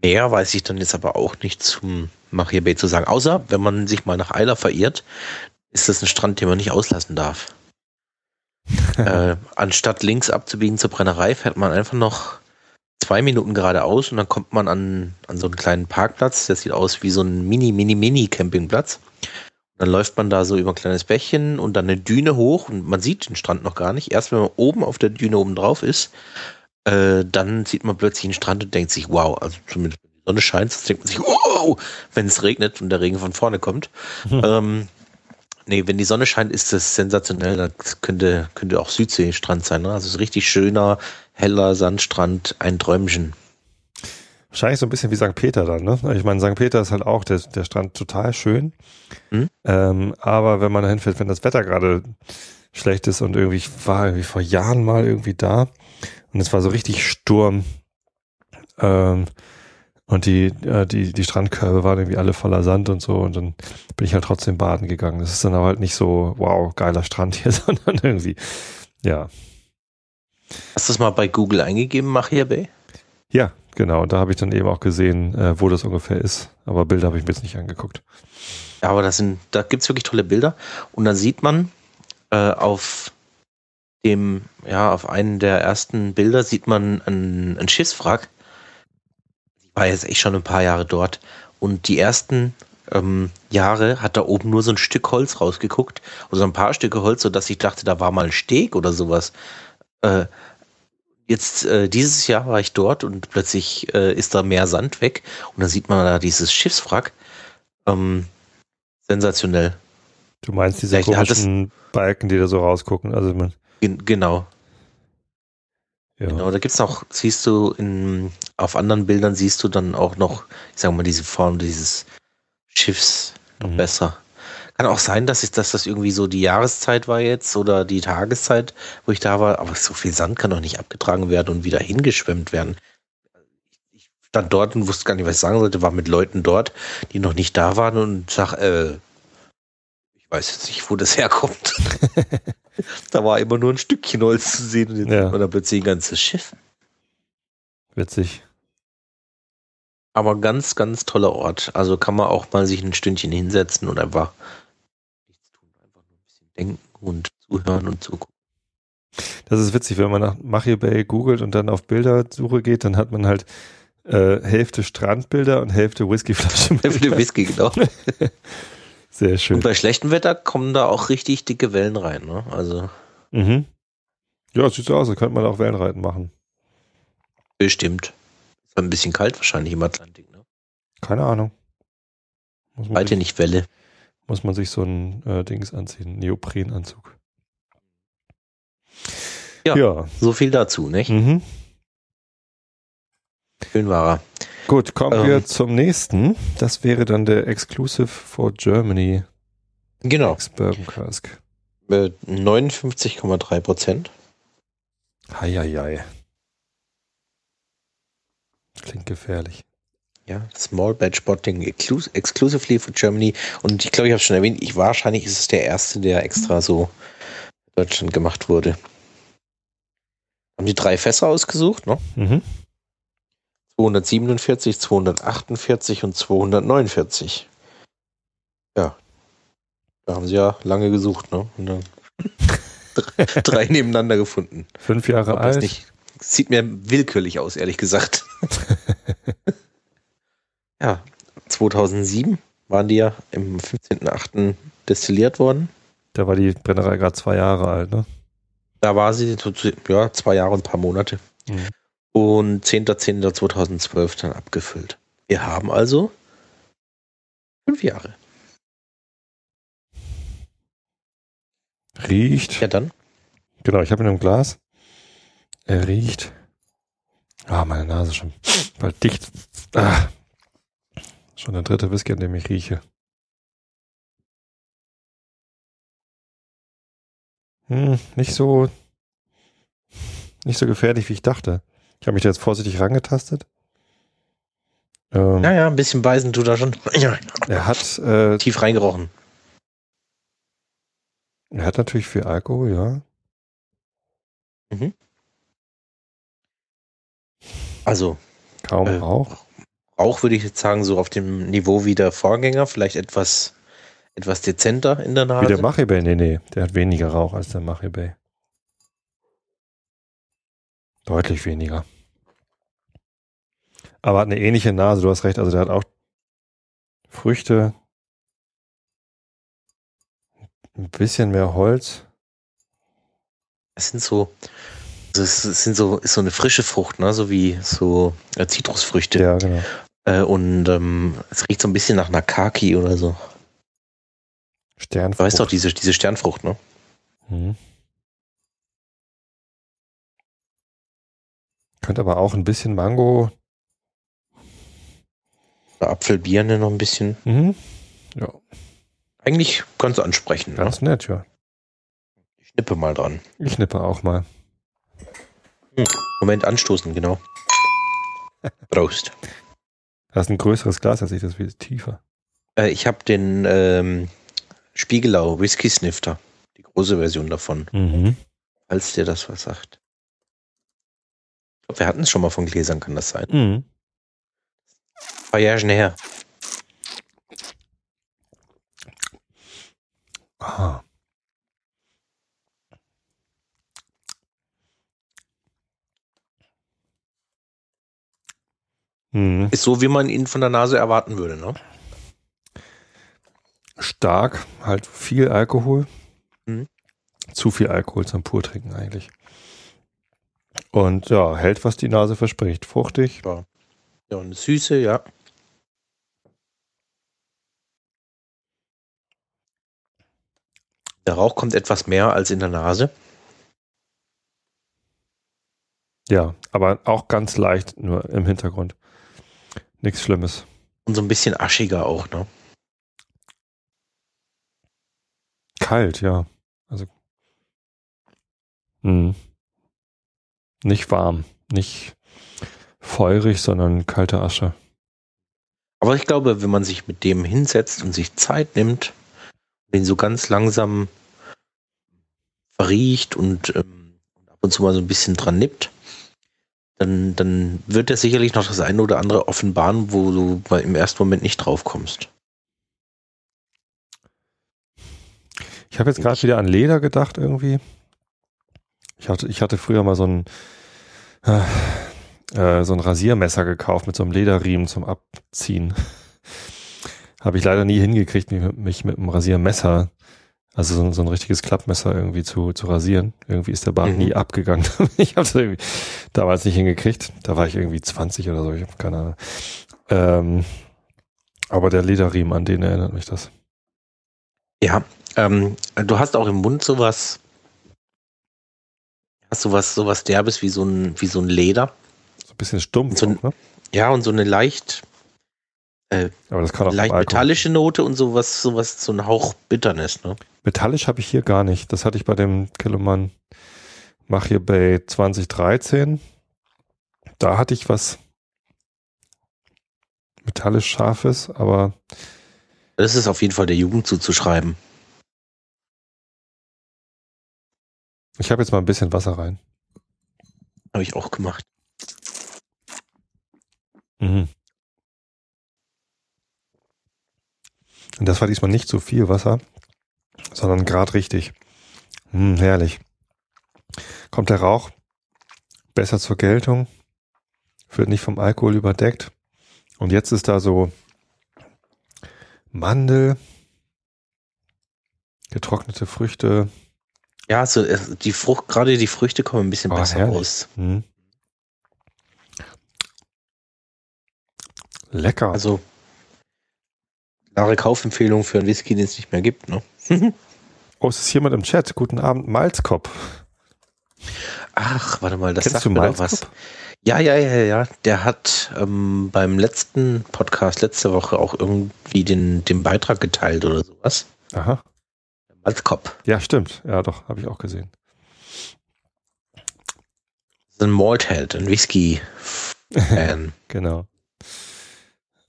mehr weiß ich dann jetzt aber auch nicht zum Machir Bay zu sagen. Außer, wenn man sich mal nach Eiler verirrt, ist das ein Strand, den man nicht auslassen darf. äh, anstatt links abzubiegen zur Brennerei, fährt man einfach noch zwei Minuten geradeaus und dann kommt man an, an so einen kleinen Parkplatz. Der sieht aus wie so ein mini, mini, mini Campingplatz. Dann läuft man da so über ein kleines Bächchen und dann eine Düne hoch und man sieht den Strand noch gar nicht. Erst wenn man oben auf der Düne oben drauf ist, äh, dann sieht man plötzlich den Strand und denkt sich, wow, also zumindest wenn die Sonne scheint, sonst denkt man sich, wow, wenn es regnet und der Regen von vorne kommt. Hm. Ähm, nee, wenn die Sonne scheint, ist das sensationell. Das könnte, könnte auch Südseestrand sein, ne? Also es ist richtig schöner, heller Sandstrand, ein Träumchen. Wahrscheinlich so ein bisschen wie Sankt Peter dann, ne? Ich meine, Sankt Peter ist halt auch der, der Strand total schön. Mhm. Ähm, aber wenn man da hinfällt, wenn das Wetter gerade schlecht ist und irgendwie, ich war irgendwie vor Jahren mal irgendwie da und es war so richtig Sturm ähm, und die, äh, die, die Strandkörbe waren irgendwie alle voller Sand und so und dann bin ich halt trotzdem baden gegangen. Das ist dann aber halt nicht so, wow, geiler Strand hier, sondern irgendwie, ja. Hast du es mal bei Google eingegeben, Machir Bay? Ja. Genau, da habe ich dann eben auch gesehen, äh, wo das ungefähr ist. Aber Bilder habe ich mir jetzt nicht angeguckt. Ja, aber das sind, da gibt es wirklich tolle Bilder. Und dann sieht man äh, auf dem, ja, auf einem der ersten Bilder sieht man einen, einen Schiffswrack. Ich war jetzt echt schon ein paar Jahre dort. Und die ersten ähm, Jahre hat da oben nur so ein Stück Holz rausgeguckt. Oder so ein paar Stücke Holz, sodass ich dachte, da war mal ein Steg oder sowas. Äh, Jetzt äh, dieses Jahr war ich dort und plötzlich äh, ist da mehr Sand weg und dann sieht man da dieses Schiffswrack. Ähm, sensationell. Du meinst diese Vielleicht komischen Balken, die da so rausgucken? Also man Gen- genau. Ja. Genau, da gibt's noch, siehst du, in, auf anderen Bildern siehst du dann auch noch, ich sag mal, diese Form dieses Schiffs noch mhm. besser. Kann auch sein, dass, ich, dass das irgendwie so die Jahreszeit war jetzt oder die Tageszeit, wo ich da war. Aber so viel Sand kann doch nicht abgetragen werden und wieder hingeschwemmt werden. Ich stand dort und wusste gar nicht, was ich sagen sollte. War mit Leuten dort, die noch nicht da waren und sag, äh, ich weiß jetzt nicht, wo das herkommt. Da war immer nur ein Stückchen Holz zu sehen und jetzt ja. sieht man da plötzlich ein ganzes Schiff. Witzig. Aber ganz, ganz toller Ort. Also kann man auch mal sich ein Stündchen hinsetzen und einfach nichts tun, einfach nur ein bisschen denken und zuhören und zugucken. Das ist witzig, wenn man nach Machir Bay googelt und dann auf Bildersuche geht, dann hat man halt äh, Hälfte Strandbilder und Hälfte Whiskyflaschen. Hälfte Whisky, genau. Sehr schön. Und bei schlechtem Wetter kommen da auch richtig dicke Wellen rein, ne? Also. Mhm. Ja, sieht so aus, da könnte man auch Wellenreiten machen. Bestimmt. Ein bisschen kalt wahrscheinlich im Atlantik, ne? Keine Ahnung. Muss man sich, nicht Welle. Muss man sich so ein äh, Dings anziehen, Neoprenanzug. Ja, ja, so viel dazu, nicht? Mhm. Schön war er. Gut, kommen ähm, wir zum nächsten. Das wäre dann der Exclusive for Germany. Genau. Ex-Bourbon Cask. neunundfünfzig Komma drei Prozent. Heieiei. Klingt gefährlich. Ja, Small Batch Bottling exclus- exclusively for Germany. Und ich glaube, ich habe es schon erwähnt, ich, wahrscheinlich ist es der erste, der extra so in Deutschland gemacht wurde. Haben die drei Fässer ausgesucht, ne? Mhm. zweihundertsiebenundvierzig, zweihundertachtundvierzig und zweihundertneunundvierzig. Ja. Da haben sie ja lange gesucht, ne? Und dann drei nebeneinander gefunden. Fünf Jahre alt. Das nicht. Sieht mir willkürlich aus, ehrlich gesagt. Ja, zweitausendsieben waren die ja im fünfzehnten achten destilliert worden. Da war die Brennerei gerade zwei Jahre alt, ne? Da war sie, ja, zwei Jahre und ein paar Monate. Mhm. Und zehnter zehnter zweitausendzwölf dann abgefüllt. Wir haben also fünf Jahre. Riecht. Ja, dann. Genau, ich habe ihn im Glas. Er riecht. Ah, meine Nase ist schon bald dicht. Ah. Schon der dritte Whisky, an dem ich rieche. Hm, nicht so, nicht so gefährlich, wie ich dachte. Ich habe mich da jetzt vorsichtig rangetastet. Ähm, naja, ein bisschen beißen tut er schon. Er hat äh, tief reingerochen. Er hat natürlich viel Alkohol, ja. Mhm. Also. Kaum äh, Rauch. Rauch würde ich jetzt sagen, so auf dem Niveau wie der Vorgänger, vielleicht etwas, etwas dezenter in der Nase. Wie der Mache Bay, nee, nee. Der hat weniger Rauch als der Mache Bay. Deutlich weniger. Aber hat eine ähnliche Nase, du hast recht, also der hat auch Früchte. Ein bisschen mehr Holz. Es sind so, also es sind so, ist so eine frische Frucht, ne? So wie so äh, Zitrusfrüchte. Ja, genau. Äh, und ähm, es riecht so ein bisschen nach einer Kaki oder so. Sternfrucht. Du weißt doch, diese, diese Sternfrucht, ne? Hm. Könnte aber auch ein bisschen Mango. Oder Apfelbirne noch ein bisschen. Mhm. Ja. Eigentlich ganz ansprechend. Ganz ne? nett, ja. Ich schnippe mal dran. Ich schnippe auch mal. Hm. Moment, anstoßen, genau. Prost. Das ist ein größeres Glas als ich, das ist tiefer. Äh, ich habe den ähm, Spiegelau Whisky Snifter, die große Version davon. Mhm. Falls dir das was sagt. Ich glaube, wir hatten es schon mal von Gläsern, kann das sein? Mhm. Ein paar Jahre her. Aha. Hm. Ist so, wie man ihn von der Nase erwarten würde, ne? Stark, halt viel Alkohol. Hm. Zu viel Alkohol zum Purtrinken eigentlich. Und ja, hält, was die Nase verspricht. Fruchtig. Ja, ja eine Süße, ja. Der Rauch kommt etwas mehr als in der Nase. Ja, aber auch ganz leicht, nur im Hintergrund. Nichts Schlimmes. Und so ein bisschen aschiger auch, ne? Kalt, ja. Also mh. Nicht warm, nicht feurig, sondern kalte Asche. Aber ich glaube, wenn man sich mit dem hinsetzt und sich Zeit nimmt, den so ganz langsam verriecht und ähm, ab und zu mal so ein bisschen dran nippt, dann, dann wird er sicherlich noch das eine oder andere offenbaren, wo du im ersten Moment nicht drauf kommst. Ich habe jetzt gerade wieder an Leder gedacht irgendwie. Ich hatte, ich hatte früher mal so ein, äh, so ein Rasiermesser gekauft mit so einem Lederriemen zum Abziehen. Habe ich leider nie hingekriegt, mich mit einem Rasiermesser, also so ein, so ein richtiges Klappmesser irgendwie zu, zu rasieren. Irgendwie ist der Bart mhm. nie abgegangen. Ich habe es irgendwie damals nicht hingekriegt. Da war ich irgendwie zwanzig oder so, ich habe keine Ahnung. Ähm, aber der Lederriemen, an den erinnert mich das. Ja, ähm, du hast auch im Mund sowas, hast sowas, sowas Derbes wie so ein, wie so ein Leder. So ein bisschen stumpf, so ein, auch, ne? Ja, und so eine leicht... Äh, aber das kann auch leicht metallische Note und sowas, sowas, so ein Hauch Bitternis, ne? Metallisch habe ich hier gar nicht. Das hatte ich bei dem Kellermann Mache Bay zweitausenddreizehn. Da hatte ich was metallisch Scharfes, aber. Das ist auf jeden Fall der Jugend zuzuschreiben. Ich habe jetzt mal ein bisschen Wasser rein. Habe ich auch gemacht. Mhm. Und das war diesmal nicht so viel Wasser, sondern gerade richtig. Hm, herrlich. kommt der Rauch besser zur Geltung, wird nicht vom Alkohol überdeckt. Und jetzt ist da so Mandel, getrocknete Früchte. Ja, also die Frucht, gerade die Früchte kommen ein bisschen oh, besser herrlich. raus. Hm. Lecker. Also klare Kaufempfehlung für einen Whisky, den es nicht mehr gibt, ne? Oh, es ist jemand im Chat. Guten Abend, Malzkopf. Ach, warte mal, das Kennst sagt du mir doch was. Ja, ja, ja, ja. Der hat ähm, beim letzten Podcast, letzte Woche auch irgendwie den, den Beitrag geteilt oder sowas. Aha. Malzkopf. Ja, stimmt. Ja, doch, habe ich auch gesehen. Das ist ein Malthead, ein Whisky-Fan. Genau.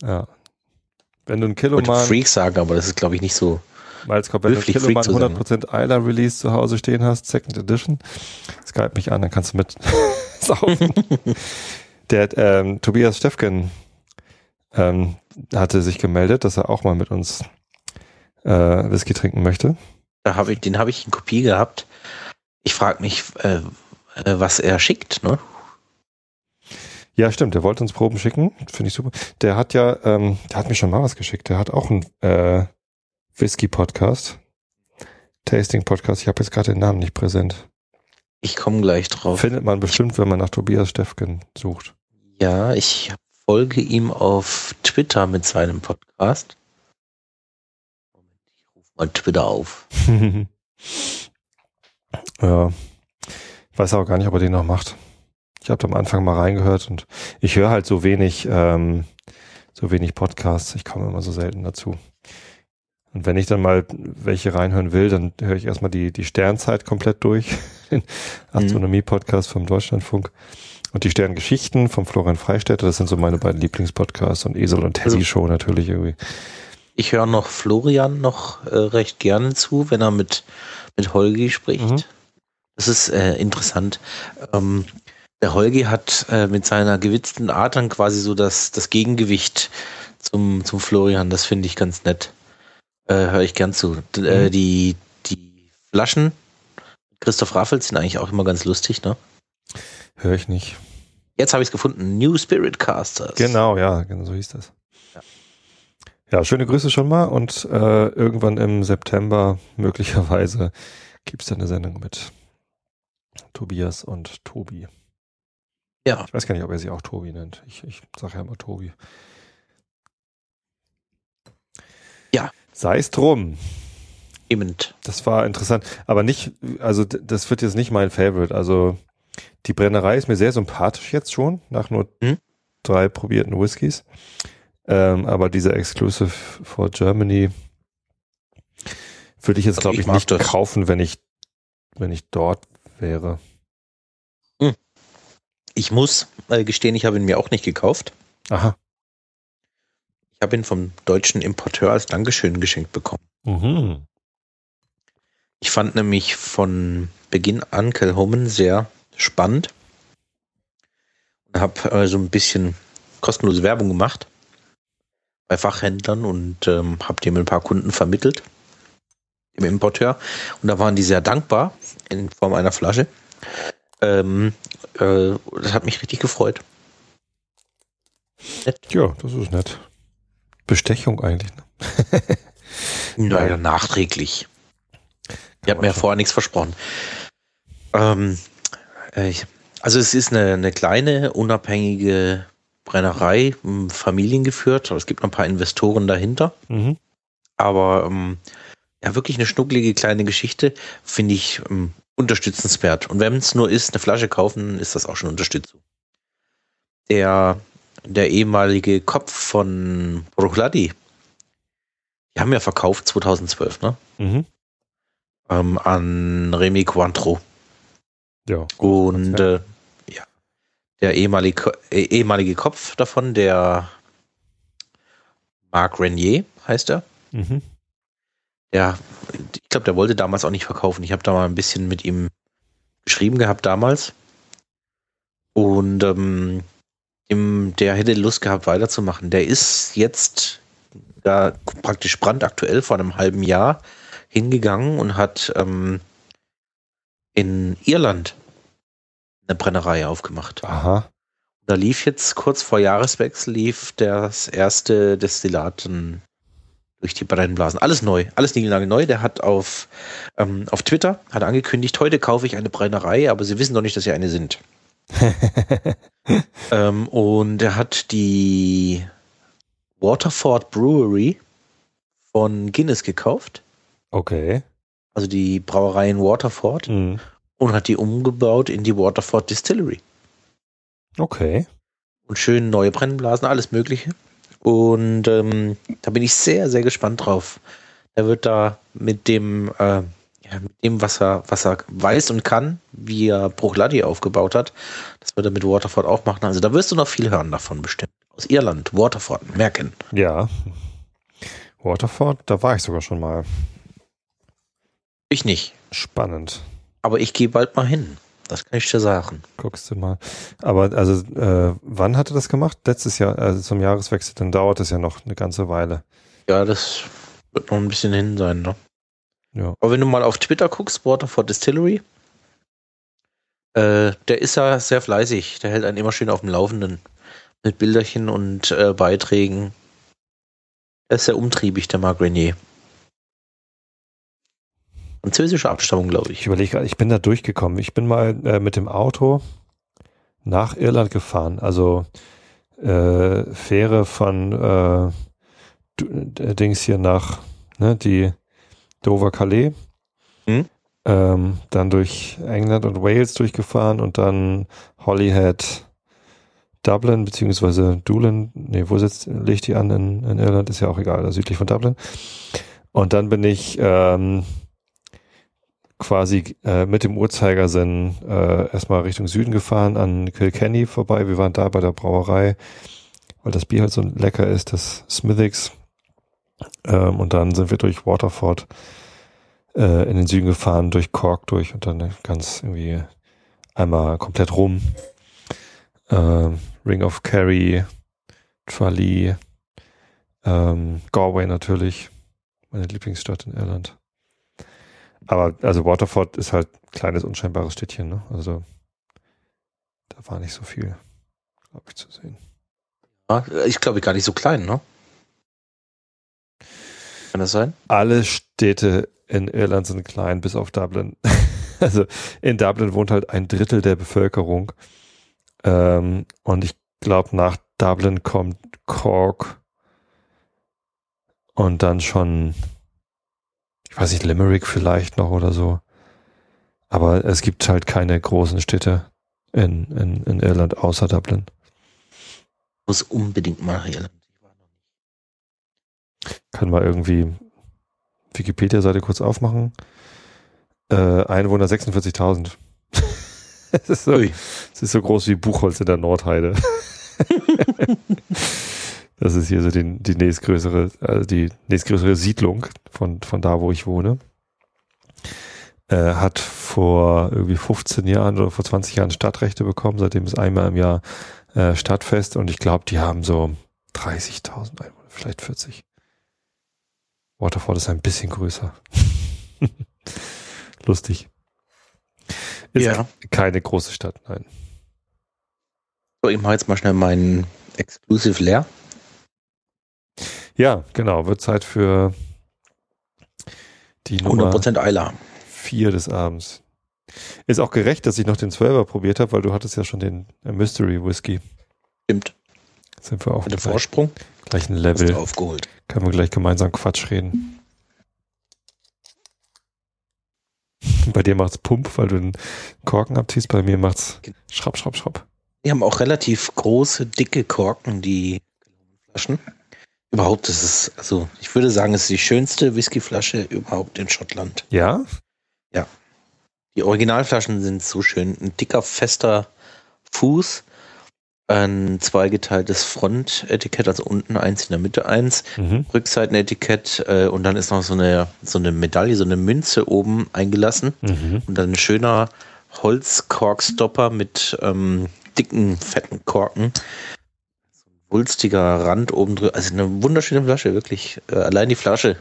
Ja. Wenn du ein Kiloman... Ich wollte Freak sagen, aber das ist, glaube ich, nicht so... Malzkopf, wenn du ein Kiloman hundert Prozent Isla Release zu Hause stehen hast, Second Edition, Skype mich an, dann kannst du mit saufen. Der ähm, Tobias Stefken ähm, hatte sich gemeldet, dass er auch mal mit uns äh, Whisky trinken möchte. Da hab ich, den habe ich in Kopie gehabt. Ich frage mich, äh, äh, was er schickt, ne? Ja, stimmt, der wollte uns Proben schicken, finde ich super. Der hat ja, ähm, der hat mir schon mal was geschickt, der hat auch einen äh, Whisky-Podcast, Tasting-Podcast, ich habe jetzt gerade den Namen nicht präsent. Ich komme gleich drauf. Findet man bestimmt, wenn man nach Tobias Stefken sucht. Ja, ich folge ihm auf Twitter mit seinem Podcast. Moment, ich rufe mal Twitter auf. Ja, weiß auch gar nicht, ob er den noch macht. Ich habe am Anfang mal reingehört und ich höre halt so wenig, ähm, so wenig Podcasts. Ich komme immer so selten dazu. Und wenn ich dann mal welche reinhören will, dann höre ich erstmal die, die Sternzeit komplett durch. Den Astronomie-Podcast vom Deutschlandfunk. Und die Sterngeschichten vom Florian Freistetter. Das sind so meine beiden Lieblingspodcasts. Und Esel und Tessie-Show natürlich irgendwie. Ich höre noch Florian noch äh, recht gerne zu, wenn er mit, mit Holgi spricht. Mhm. Das ist äh, interessant. Ähm, Der Holgi hat äh, mit seiner gewitzten Art dann quasi so das, das Gegengewicht zum, zum Florian. Das finde ich ganz nett. Äh, höre ich gern zu. D- äh, die, die Flaschen Christoph Raffelt sind eigentlich auch immer ganz lustig, ne? Höre ich nicht. Jetzt habe ich es gefunden. New Spirit Casters. Genau, ja, genau so hieß das. Ja, ja, schöne Grüße schon mal und äh, irgendwann im September möglicherweise gibt es dann eine Sendung mit Tobias und Tobi. Ja. Ich weiß gar nicht, ob er sie auch Tobi nennt. Ich, ich sage ja immer Tobi. Ja. Sei es drum. Eben. Das war interessant. Aber nicht, also das wird jetzt nicht mein Favorite. Also die Brennerei ist mir sehr sympathisch jetzt schon, nach nur mhm. drei probierten Whiskys. Ähm, aber dieser Exclusive for Germany würde ich jetzt, also glaube ich, ich nicht das. kaufen, wenn ich, wenn ich dort wäre. Mhm. Ich muss äh, gestehen, ich habe ihn mir auch nicht gekauft. Aha. Ich habe ihn vom deutschen Importeur als Dankeschön geschenkt bekommen. Mhm. Ich fand nämlich von Beginn an Kellhoman sehr spannend. Und habe äh, so ein bisschen kostenlose Werbung gemacht bei Fachhändlern und ähm, habe dem ein paar Kunden vermittelt, dem Importeur. Und da waren die sehr dankbar in Form einer Flasche. Ähm, äh, das hat mich richtig gefreut. Nett. Ja, das ist nett. Bestechung eigentlich, ne? Naja, nachträglich. Ich habe mir ja vorher nichts versprochen. Ähm, äh, also es ist eine, eine kleine, unabhängige Brennerei, familiengeführt. Es gibt noch ein paar Investoren dahinter. Mhm. Aber ähm, ja, wirklich eine schnucklige kleine Geschichte, finde ich ähm, unterstützenswert. Und wenn es nur ist, eine Flasche kaufen, ist das auch schon Unterstützung. Der, der ehemalige Kopf von Bruchladi, die haben ja verkauft zweitausendzwölf, ne? Mhm. Ähm, an Remy Cointreau. Ja. Und äh, ja, der ehemalige, eh, ehemalige Kopf davon, der Marc Renier heißt er. Mhm. Ja, ich glaube, der wollte damals auch nicht verkaufen. Ich habe da mal ein bisschen mit ihm geschrieben gehabt damals. Und ähm, im, der hätte Lust gehabt, weiterzumachen. Der ist jetzt da praktisch brandaktuell vor einem halben Jahr hingegangen und hat ähm, in Irland eine Brennerei aufgemacht. Aha. Da lief jetzt kurz vor Jahreswechsel lief das erste Destillat durch die Brennblasen. Alles neu, alles niegelnagelneu. Der hat auf, ähm, auf Twitter hat angekündigt, heute kaufe ich eine Brennerei, aber sie wissen doch nicht, dass sie eine sind. ähm, und er hat die Waterford Brewery von Guinness gekauft. Okay. Also die Brauerei in Waterford mhm. und hat die umgebaut in die Waterford Distillery. Okay. Und schön neue Brennblasen, alles Mögliche. Und ähm, da bin ich sehr, sehr gespannt drauf. Er wird da mit dem, äh, ja, mit dem, was er, was er weiß und kann, wie er Bruchladi aufgebaut hat, das wird er mit Waterford auch machen. Also da wirst du noch viel hören davon bestimmt. Aus Irland, Waterford, merken. Ja. Waterford, da war ich sogar schon mal. Ich nicht. Spannend. Aber ich gehe bald mal hin. Das kann ich dir sagen. Guckst du mal. Aber also, äh, wann hat er das gemacht? Letztes Jahr, also zum Jahreswechsel, dann dauert es ja noch eine ganze Weile. Ja, das wird noch ein bisschen hin sein, ne? Ja. Aber wenn du mal auf Twitter guckst, Waterford Distillery, äh, der ist ja sehr fleißig. Der hält einen immer schön auf dem Laufenden. Mit Bilderchen und äh, Beiträgen. Er ist sehr umtriebig, der Marc Renier. Französische Abstammung, glaube ich. Ich überlege gerade, ich bin da durchgekommen. Ich bin mal äh, mit dem Auto nach Irland gefahren. Also äh, Fähre von äh, Dings hier nach, ne, die Dover-Calais. Hm? Ähm, dann durch England und Wales durchgefahren und dann Holyhead, Dublin, beziehungsweise Doolin. Ne, wo sitzt, legt die an in, in Irland? Ist ja auch egal, also südlich von Dublin. Und dann bin ich ähm, quasi äh, mit dem Uhrzeigersinn äh, erstmal Richtung Süden gefahren, an Kilkenny vorbei. Wir waren da bei der Brauerei, weil das Bier halt so lecker ist, das Smithwick's. Ähm, und dann sind wir durch Waterford äh, in den Süden gefahren, durch Cork durch und dann ganz irgendwie einmal komplett rum. Ähm, Ring of Kerry, Tralee, ähm, Galway natürlich, meine Lieblingsstadt in Irland. Aber also Waterford ist halt ein kleines, unscheinbares Städtchen, ne? Also da war nicht so viel, glaube ich, zu sehen. Ich glaube, gar nicht so klein, ne? Kann das sein? Alle Städte in Irland sind klein, bis auf Dublin. Also in Dublin wohnt halt ein Drittel der Bevölkerung. Ähm, und ich glaube, nach Dublin kommt Cork und dann schon... Ich weiß nicht, Limerick vielleicht noch oder so. Aber es gibt halt keine großen Städte in, in, in Irland außer Dublin. Ich muss unbedingt mal nach Irland. Kann mal irgendwie Wikipedia-Seite kurz aufmachen. Äh, Einwohner sechsundvierzigtausend. Es ist, so, ist so groß wie Buchholz in der Nordheide. Das ist hier so die, die nächstgrößere, also die nächstgrößere Siedlung von, von da, wo ich wohne. Äh, hat vor irgendwie fünfzehn Jahren oder vor zwanzig Jahren Stadtrechte bekommen. Seitdem ist einmal im Jahr äh, Stadtfest und ich glaube, die haben so dreißigtausend Einwohner, vielleicht vierzig. Waterford ist ein bisschen größer. Lustig. Ist ja keine große Stadt, nein. So, ich mache jetzt mal schnell meinen Exclusive leer. Ja, genau. Wird Zeit für die Nummer hundert Prozent Eiler. vier des Abends. Ist auch gerecht, dass ich noch den Zwölfer probiert habe, weil du hattest ja schon den Mystery Whisky. Stimmt. Sind wir auf dem Vorsprung? Gleichen Level. Aufgeholt. Können wir gleich gemeinsam Quatsch reden. Bei dir macht's Pump, weil du den Korken abziehst. Bei mir macht's Schrapp, Schrapp, Schrapp. Die haben auch relativ große, dicke Korken, die Flaschen. Überhaupt ist es, also ich würde sagen, es ist die schönste Whiskyflasche überhaupt in Schottland. Ja? Ja. Die Originalflaschen sind so schön. Ein dicker, fester Fuß, ein zweigeteiltes Frontetikett, also unten eins, in der Mitte eins, mhm. Rückseitenetikett äh, und dann ist noch so eine, so eine Medaille, so eine Münze oben eingelassen mhm. und dann ein schöner Holzkorkstopper mit ähm, dicken, fetten Korken. Wulstiger Rand oben drüber. Also eine wunderschöne Flasche, wirklich. Äh, allein die Flasche.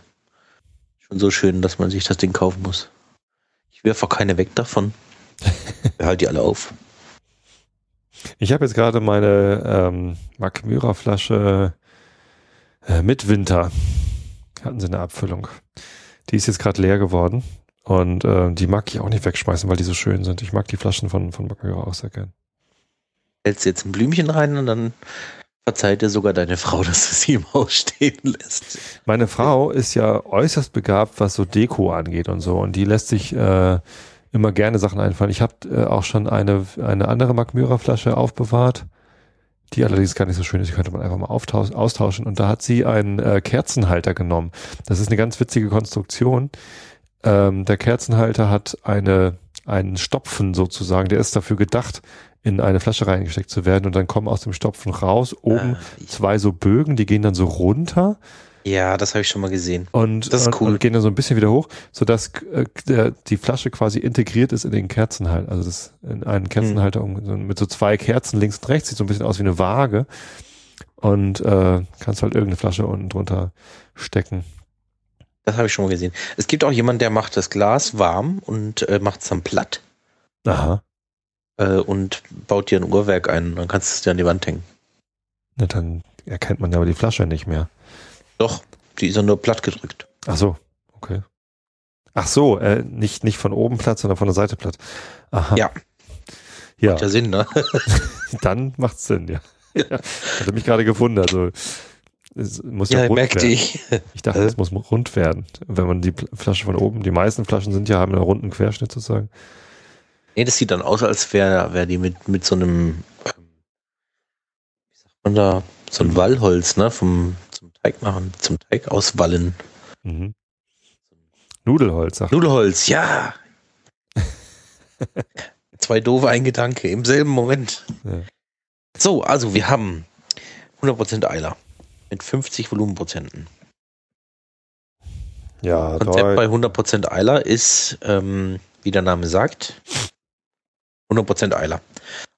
Schon so schön, dass man sich das Ding kaufen muss. Ich Ich werfe keine weg davon. Ich halte die alle auf. Ich habe jetzt gerade meine ähm, Mark Myra Flasche äh, Midwinter. Hatten sie eine Abfüllung. Die ist jetzt gerade leer geworden. Und äh, die mag ich auch nicht wegschmeißen, weil die so schön sind. Ich mag die Flaschen von, von Mark Myra auch sehr gern. Hältst jetzt ein Blümchen rein und dann verzeiht dir sogar deine Frau, dass du sie im Haus stehen lässt. Meine Frau ist ja äußerst begabt, was so Deko angeht und so. Und die lässt sich äh, immer gerne Sachen einfallen. Ich habe äh, auch schon eine, eine andere Mark Myra Flasche aufbewahrt, die allerdings gar nicht so schön ist. Die könnte man einfach mal auftausch- austauschen. Und da hat sie einen äh, Kerzenhalter genommen. Das ist eine ganz witzige Konstruktion. Ähm, der Kerzenhalter hat eine, einen Stopfen sozusagen. Der ist dafür gedacht, in eine Flasche reingesteckt zu werden, und dann kommen aus dem Stopfen raus oben ah, zwei so Bögen, die gehen dann so runter. Ja, das habe ich schon mal gesehen. Und, das ist cool. Und gehen dann so ein bisschen wieder hoch, sodass äh, der, die Flasche quasi integriert ist in den Kerzenhalter. Also das in einen Kerzenhalter hm. um, mit so zwei Kerzen links und rechts, sieht so ein bisschen aus wie eine Waage, und äh, kannst halt irgendeine Flasche unten drunter stecken. Das habe ich schon mal gesehen. Es gibt auch jemanden, der macht das Glas warm und äh, macht es dann platt. Aha. Und baut dir ein Uhrwerk ein, dann kannst du es dir an die Wand hängen. Na, dann erkennt man ja aber die Flasche nicht mehr. Doch, die ist ja nur platt gedrückt. Ach so, okay. Ach so, äh, nicht, nicht von oben platt, sondern von der Seite platt. Aha. Ja. ja. Macht ja Sinn, ne? Dann macht's Sinn, ja. ja. Hatte mich gerade gewundert. Also, es muss ja, ja rund merkte werden. Ich. ich dachte, es muss rund werden. Wenn man die Flasche von oben, die meisten Flaschen sind ja, haben einen runden Querschnitt sozusagen. Nee, das sieht dann aus, als wäre wär die mit, mit so einem, wie sagt man da, so ein Wallholz, ne, vom, zum Teig machen, zum Teig auswallen. Mhm. Nudelholz, sagt Nudelholz, ja! Zwei doofe, ein Gedanke, im selben Moment. Ja. So, also wir haben hundert Prozent Eiler mit fünfzig Volumenprozenten. Ja, das Konzept bei hundert Prozent Eiler ist, ähm, wie der Name sagt, hundert Prozent Eiler.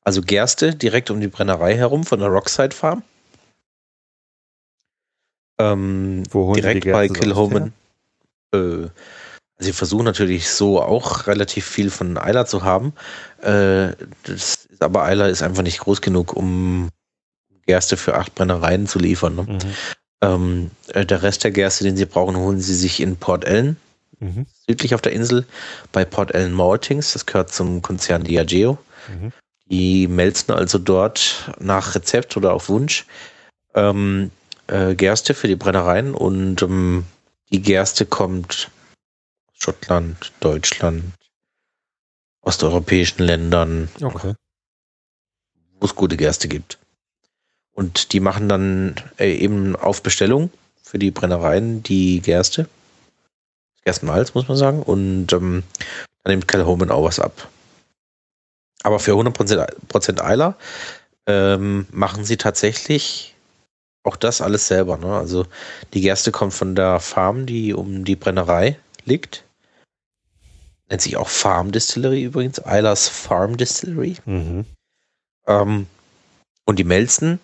Also Gerste direkt um die Brennerei herum von der Rockside Farm. Ähm, Wo holen direkt die Gerste bei Kilhoman. Äh, also sie versuchen natürlich so auch relativ viel von Eiler zu haben. Äh, das ist, aber Eiler ist einfach nicht groß genug, um Gerste für acht Brennereien zu liefern. Ne? Mhm. Ähm, der Rest der Gerste, den sie brauchen, holen sie sich in Port Ellen. Mhm. Südlich auf der Insel bei Port Ellen Maltings, das gehört zum Konzern Diageo. Mhm. Die melzen also dort nach Rezept oder auf Wunsch ähm, äh, Gerste für die Brennereien, und ähm, die Gerste kommt aus Schottland, Deutschland, osteuropäischen Ländern, okay, wo es gute Gerste gibt. Und die machen dann äh, eben auf Bestellung für die Brennereien die Gerste. Erstmals, muss man sagen. Und ähm, dann nimmt Kilhoman auch was ab. Aber für hundert Prozent Eiler ähm, machen sie tatsächlich auch das alles selber. Ne? Also die Gerste kommt von der Farm, die um die Brennerei liegt. Nennt sich auch Farm Distillery übrigens. Eilers Farm Distillery. Mhm. Ähm, und die melzen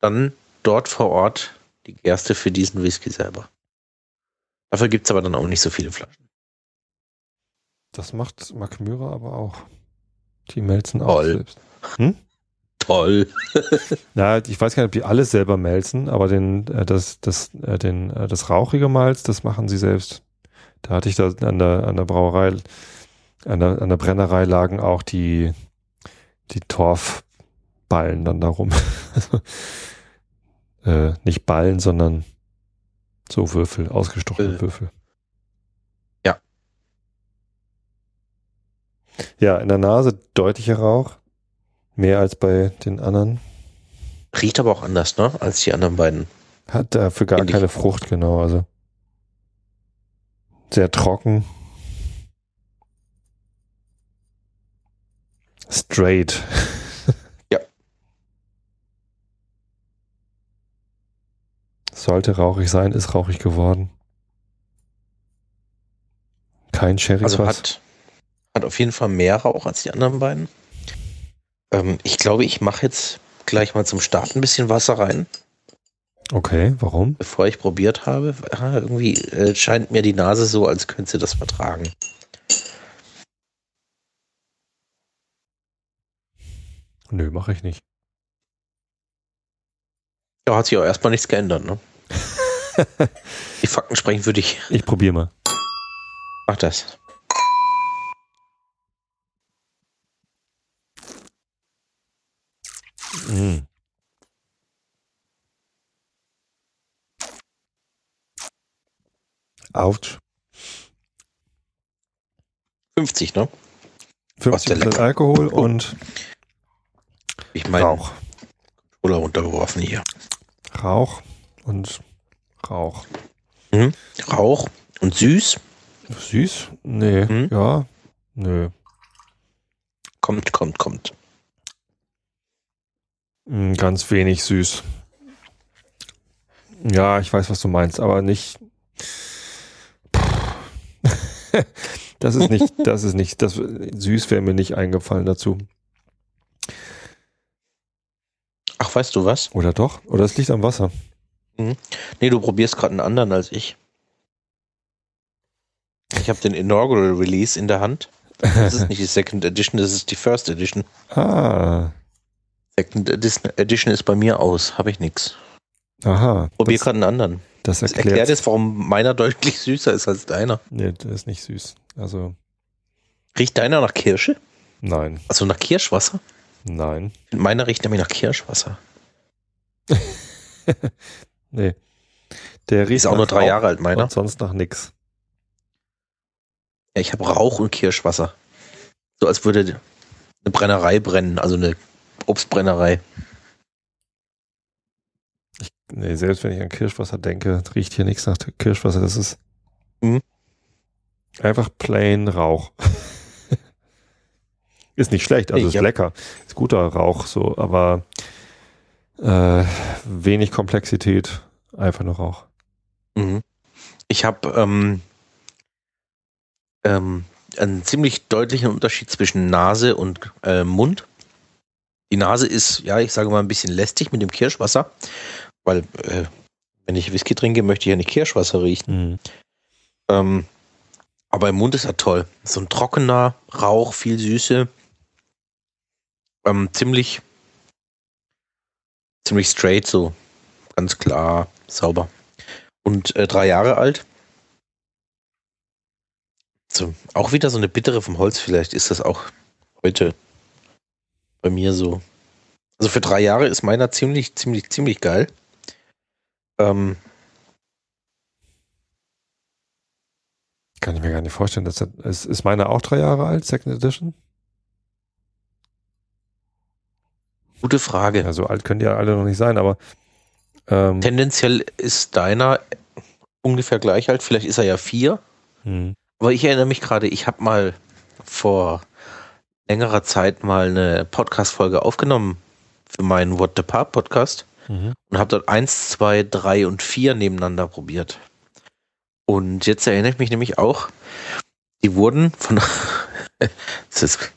dann dort vor Ort die Gerste für diesen Whisky selber. Dafür gibt es aber dann auch nicht so viele Flaschen. Das macht Mark Myra aber auch. Die melzen auch selbst. Hm? Toll. Na, ich weiß gar nicht, ob die alles selber melzen, aber den, das, das, den, das rauchige Malz, das machen sie selbst. Da hatte ich da an der, an der Brauerei, an der, an der Brennerei lagen auch die, die Torfballen dann darum. äh, nicht Ballen, sondern so Würfel, ausgestochene äh. Würfel. Ja. Ja, in der Nase deutlicher Rauch. Mehr als bei den anderen. Riecht aber auch anders, ne? Als die anderen beiden. Hat dafür gar Ähnlich. keine Frucht, genau. Also sehr trocken. Straight. Sollte rauchig sein, ist rauchig geworden. Kein Sherry. Also hat, hat auf jeden Fall mehr Rauch als die anderen beiden. Ähm, ich glaube, ich mache jetzt gleich mal zum Start ein bisschen Wasser rein. Okay, warum? Bevor ich probiert habe, irgendwie äh, scheint mir die Nase so, als könnte sie das vertragen. Nö, mache ich nicht. Ja, hat sich auch erstmal nichts geändert, ne? Die Fakten sprechen für dich. Ich probiere mal. Mach das. Mm. Autsch. fünfzig, ne? fünfzig Prozent Alkohol und ich mein, Rauch. Oder runtergeworfen hier. Rauch und Rauch. Mhm. Rauch und süß. Süß? Nee. Mhm. Ja. Nö. Kommt, kommt, kommt. Ganz wenig süß. Ja, ich weiß, was du meinst, aber nicht. Das ist nicht, das ist nicht, das süß wäre mir nicht eingefallen dazu. Ach, weißt du was? Oder doch? Oder es liegt am Wasser. Mhm. Nee, du probierst gerade einen anderen als ich. Ich habe den Inaugural Release in der Hand. Das ist nicht die Second Edition, das ist die First Edition. Ah. Second Edition ist bei mir aus, habe ich nichts. Aha. Probier gerade einen anderen. Das erklärt, das erklärt jetzt, warum meiner deutlich süßer ist als deiner. Nee, der ist nicht süß. Also. Riecht deiner nach Kirsche? Nein. Also nach Kirschwasser? Nein. Meiner riecht nämlich nach Kirschwasser. Nee. Der riecht ist auch nur drei Rauch Jahre alt, meiner. Und sonst nach nix. Ja, ich habe Rauch und Kirschwasser. So als würde eine Brennerei brennen, also eine Obstbrennerei. Ich, nee, selbst wenn ich an Kirschwasser denke, riecht hier nichts nach Kirschwasser. Das ist mhm. einfach plain Rauch. Ist nicht schlecht, also ich, ist ja. lecker. Ist guter Rauch, so, aber äh, wenig Komplexität, einfach nur Rauch. Mhm. Ich habe ähm, ähm, einen ziemlich deutlichen Unterschied zwischen Nase und äh, Mund. Die Nase ist, ja, ich sage mal, ein bisschen lästig mit dem Kirschwasser, weil äh, wenn ich Whisky trinke, möchte ich ja nicht Kirschwasser riechen. Mhm. Ähm, aber im Mund ist er toll. So ein trockener Rauch, viel Süße. Ähm, ziemlich ziemlich straight so. Ganz klar, sauber. Und äh, drei Jahre alt. So, auch wieder so eine bittere vom Holz, vielleicht ist das auch heute bei mir so. Also für drei Jahre ist meiner ziemlich, ziemlich, ziemlich geil. Ähm Kann ich mir gar nicht vorstellen. Dass das, ist, ist meiner auch drei Jahre alt, Second Edition? Gute Frage. Also alt können die ja alle noch nicht sein, aber ähm tendenziell ist deiner ungefähr gleich alt. Vielleicht ist er ja vier. Hm. Aber ich erinnere mich gerade, ich habe mal vor längerer Zeit mal eine Podcast-Folge aufgenommen für meinen What the Pub Podcast mhm. und habe dort eins, zwei, drei und vier nebeneinander probiert. Und jetzt erinnere ich mich nämlich auch, die wurden von, das ist,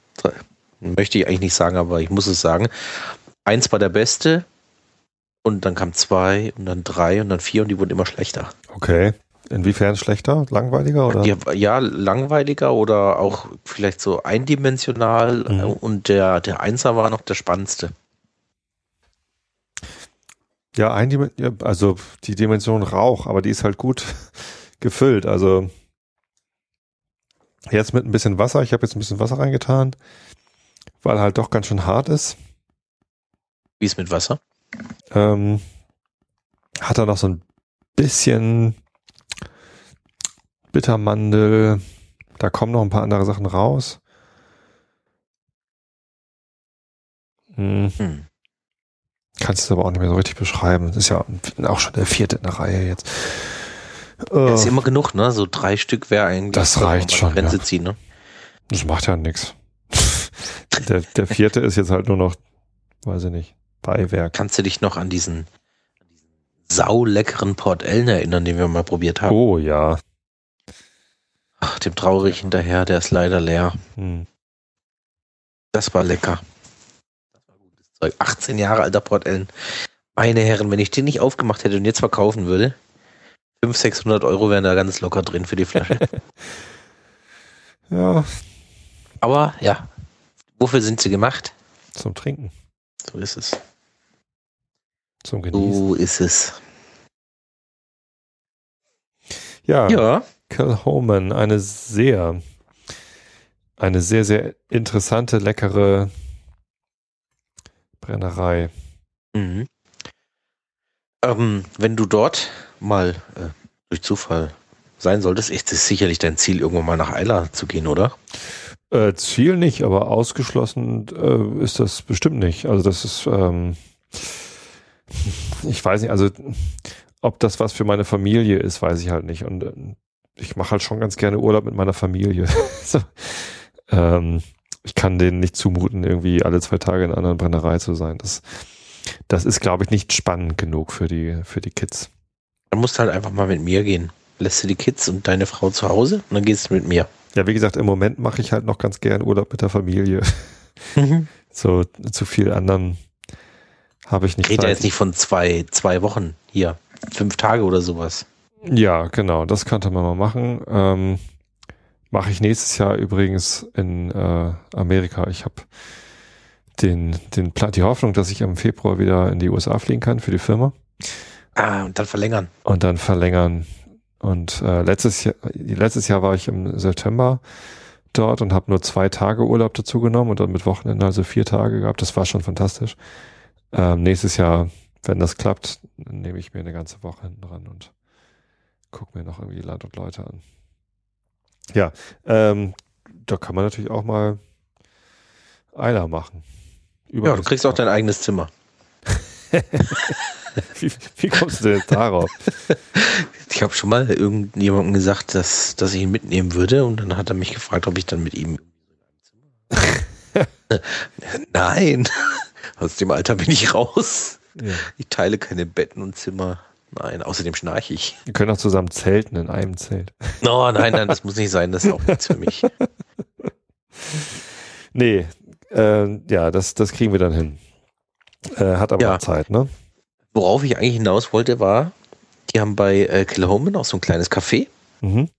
möchte ich eigentlich nicht sagen, aber ich muss es sagen, eins war der beste und dann kam zwei und dann drei und dann vier und die wurden immer schlechter. Okay. Inwiefern schlechter? Langweiliger? Oder? Ja, ja, langweiliger oder auch vielleicht so eindimensional mhm. und der, der Einser war noch der spannendste. Ja, eindimensional, also die Dimension Rauch, aber die ist halt gut gefüllt. Also jetzt mit ein bisschen Wasser, ich habe jetzt ein bisschen Wasser reingetan, weil halt doch ganz schön hart ist. Wie ist mit Wasser? Ähm, hat er noch so ein bisschen Bittermandel, da kommen noch ein paar andere Sachen raus. Hm. Hm. Kannst du es aber auch nicht mehr so richtig beschreiben. Das ist ja auch schon der vierte in der Reihe jetzt. Das äh, ist immer genug, ne? So drei Stück wäre eigentlich. Das reicht schon. Grenze ja. ziehen, ne? Das macht ja nichts. der, der vierte ist jetzt halt nur noch, weiß ich nicht, Beiwerk. Kannst du dich noch an diesen sauleckeren Port Ellen erinnern, den wir mal probiert haben? Oh ja. Ach, dem traurig hinterher, der ist leider leer. Hm. Das war lecker. Das war gutes Zeug. achtzehn Jahre alter Port Ellen. Meine Herren, wenn ich den nicht aufgemacht hätte und jetzt verkaufen würde, fünfhundert, sechshundert Euro wären da ganz locker drin für die Flasche. Ja. Aber, ja. Wofür sind sie gemacht? Zum Trinken. So ist es. Zum Genießen. So ist es. Ja, ja. Cal Homan, eine sehr, eine sehr, sehr interessante, leckere Brennerei. Mhm. Ähm, wenn du dort mal äh, durch Zufall sein solltest, ist es sicherlich dein Ziel, irgendwann mal nach Eila zu gehen, oder? Äh, Ziel nicht, aber ausgeschlossen äh, ist das bestimmt nicht. Also das ist, ähm, ich weiß nicht, also ob das was für meine Familie ist, weiß ich halt nicht. Und äh, ich mache halt schon ganz gerne Urlaub mit meiner Familie. so. ähm, ich kann denen nicht zumuten, irgendwie alle zwei Tage in einer anderen Brennerei zu sein. Das, das ist, glaube ich, nicht spannend genug für die, für die Kids. Dann musst du halt einfach mal mit mir gehen. Lässt du die Kids und deine Frau zu Hause und dann gehst du mit mir. Ja, wie gesagt, im Moment mache ich halt noch ganz gern Urlaub mit der Familie. Mhm. So, zu viel anderem habe ich nicht Zeit. Ich rede jetzt nicht von zwei, zwei Wochen hier, fünf Tage oder sowas. Ja, genau, das könnte man mal machen. Ähm, mache ich nächstes Jahr übrigens in äh, Amerika. Ich habe den, den Plan, die Hoffnung, dass ich im Februar wieder in die U S A fliegen kann für die Firma. Ah, und dann verlängern. Und dann verlängern. Und äh, letztes Jahr, letztes Jahr war ich im September dort und habe nur zwei Tage Urlaub dazu genommen und dann mit Wochenende also vier Tage gehabt. Das war schon fantastisch. Ähm, nächstes Jahr, wenn das klappt, nehme ich mir eine ganze Woche hinten dran und gucke mir noch irgendwie Land und Leute an. Ja, ähm, da kann man natürlich auch mal Eila machen. Über ja, du kriegst Tag. Auch dein eigenes Zimmer. Wie, wie kommst du denn jetzt darauf? Ich habe schon mal irgendjemandem gesagt, dass, dass ich ihn mitnehmen würde und dann hat er mich gefragt, ob ich dann mit ihm... Nein, aus dem Alter bin ich raus. Ja. Ich teile keine Betten und Zimmer. Nein, außerdem schnarche ich. Wir können auch zusammen zelten in einem Zelt. No, nein, nein, das muss nicht sein, das ist auch nichts für mich. Nee, äh, ja, das, das kriegen wir dann hin. Äh, hat aber ja. Zeit, ne? Worauf ich eigentlich hinaus wollte, war, die haben bei äh, Cal Homan auch so ein kleines Café mhm.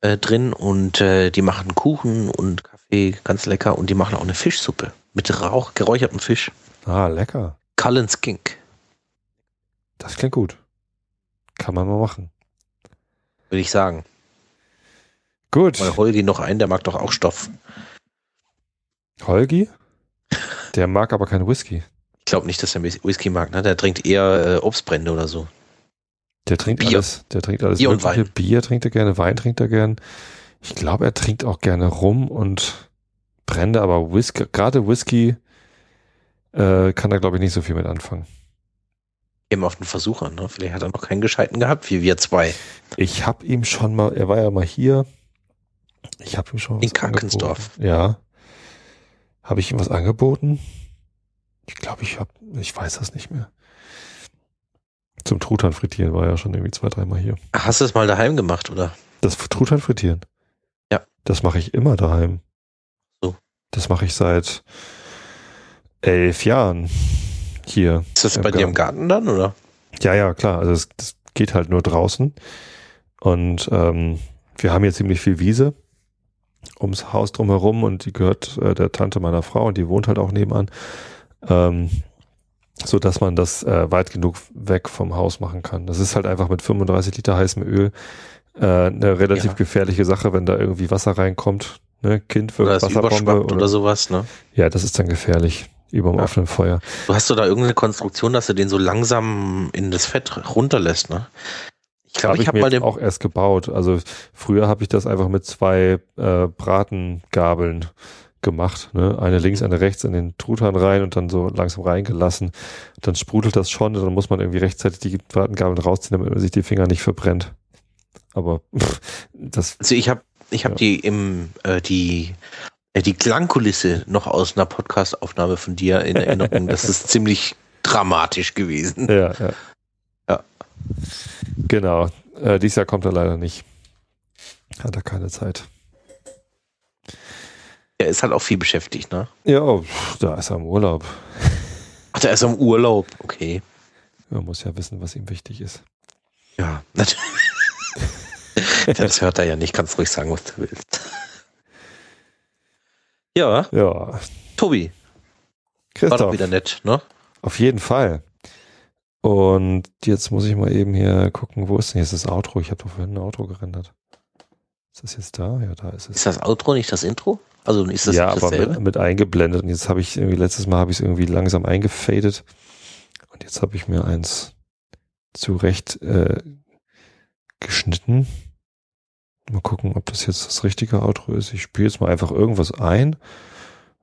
äh, drin und äh, die machen Kuchen und Kaffee, ganz lecker. Und die machen auch eine Fischsuppe mit Rauch, geräuchertem Fisch. Ah, lecker. Cullen's Kink. Das klingt gut. Kann man mal machen. Würde ich sagen. Gut. Mal Holgi noch ein, der mag doch auch Stoff. Holgi? Der mag aber keinen Whisky. Ich glaube nicht, dass er Whisky mag, ne? Der trinkt eher äh, Obstbrände oder so. Der trinkt Bier. alles. Der trinkt alles. Bier und Wein. Bier trinkt er gerne, Wein trinkt er gerne. Ich glaube, er trinkt auch gerne Rum und Brände, aber Whisky, gerade Whisky äh, kann er, glaube ich, nicht so viel mit anfangen. Eben auf den Versuch an, ne? Vielleicht hat er noch keinen gescheiten gehabt, wie wir zwei. Ich habe ihm schon mal, er war ja mal hier. Ich habe ihm schon was in Kankensdorf. Angeboten. Ja. Habe ich ihm was angeboten? Ich glaube, ich habe, ich weiß das nicht mehr. Zum Truthahn frittieren war ja schon irgendwie zwei, dreimal hier. Hast du es mal daheim gemacht, oder? Das Truthahn frittieren? Ja. Das mache ich immer daheim. So. Das mache ich seit elf Jahren hier. Ist das bei Garten. Dir im Garten dann, oder? Ja, ja, klar. Also es, das geht halt nur draußen. Und ähm, wir haben jetzt ziemlich viel Wiese ums Haus drumherum und die gehört äh, der Tante meiner Frau und die wohnt halt auch nebenan. Ähm, so dass man das äh, weit genug weg vom Haus machen kann. Das ist halt einfach mit fünfunddreißig Liter heißem Öl äh, eine relativ ja. gefährliche Sache, wenn da irgendwie Wasser reinkommt. Ne? Kind wirkt Wasserbombe oder, oder sowas. Ne? Ja, das ist dann gefährlich über dem ja. offenen Feuer. Du hast du da irgendeine Konstruktion, dass du den so langsam in das Fett runterlässt? Ne? Ich glaube, hab ich habe mal den auch erst gebaut. Also früher habe ich das einfach mit zwei äh, Bratengabeln gemacht, ne? Eine links, eine rechts in den Truthahn rein und dann so langsam reingelassen. Dann sprudelt das schon und dann muss man irgendwie rechtzeitig die Bratengabeln rausziehen, damit man sich die Finger nicht verbrennt. Aber pff, das... Also ich habe ich hab ja. die im äh, die, äh, die Klangkulisse noch aus einer Podcast-Aufnahme von dir in Erinnerung. Das ist ziemlich dramatisch gewesen. Ja, ja. ja. Genau. Äh, dieses Jahr kommt er leider nicht. Hat er keine Zeit. Er ist halt auch viel beschäftigt, ne? Ja, da ist er im Urlaub. Ach, da ist er im Urlaub, okay. Man muss ja wissen, was ihm wichtig ist. Ja, natürlich. Das hört er ja nicht, kannst ruhig sagen, was du willst. Ja. Ja. Tobi. Christoph. War doch wieder nett, ne? Auf jeden Fall. Und jetzt muss ich mal eben hier gucken, wo ist denn jetzt das Outro? Ich habe doch vorhin ein Outro gerendert. Ist das jetzt da? Ja, da ist es. Ist das Outro nicht das Intro? Also ist das ja, nicht dasselbe? Ja, aber mit, mit eingeblendet. Und jetzt habe ich irgendwie, letztes Mal habe ich es irgendwie langsam eingefadet. Und jetzt habe ich mir eins zurecht äh, geschnitten. Mal gucken, ob das jetzt das richtige Outro ist. Ich spiele jetzt mal einfach irgendwas ein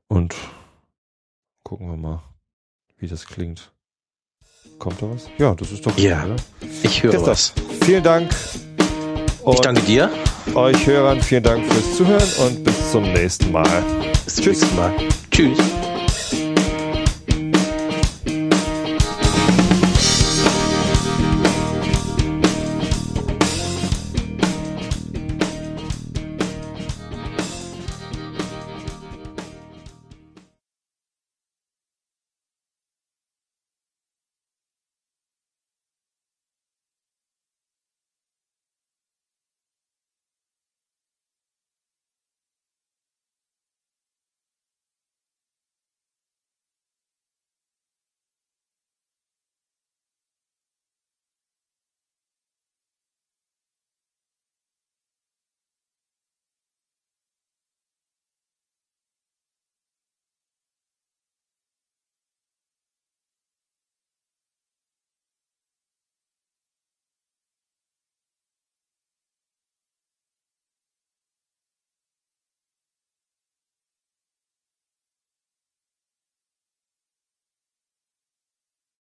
und gucken wir mal, wie das klingt. Kommt da was? Ja, das ist doch gut, ja, oder? Ich höre Christoph, was. Vielen Dank. Und ich danke dir. Euch Hörern vielen Dank fürs Zuhören und bis zum nächsten Mal. Bis zum Tschüss. nächsten Mal. Tschüss.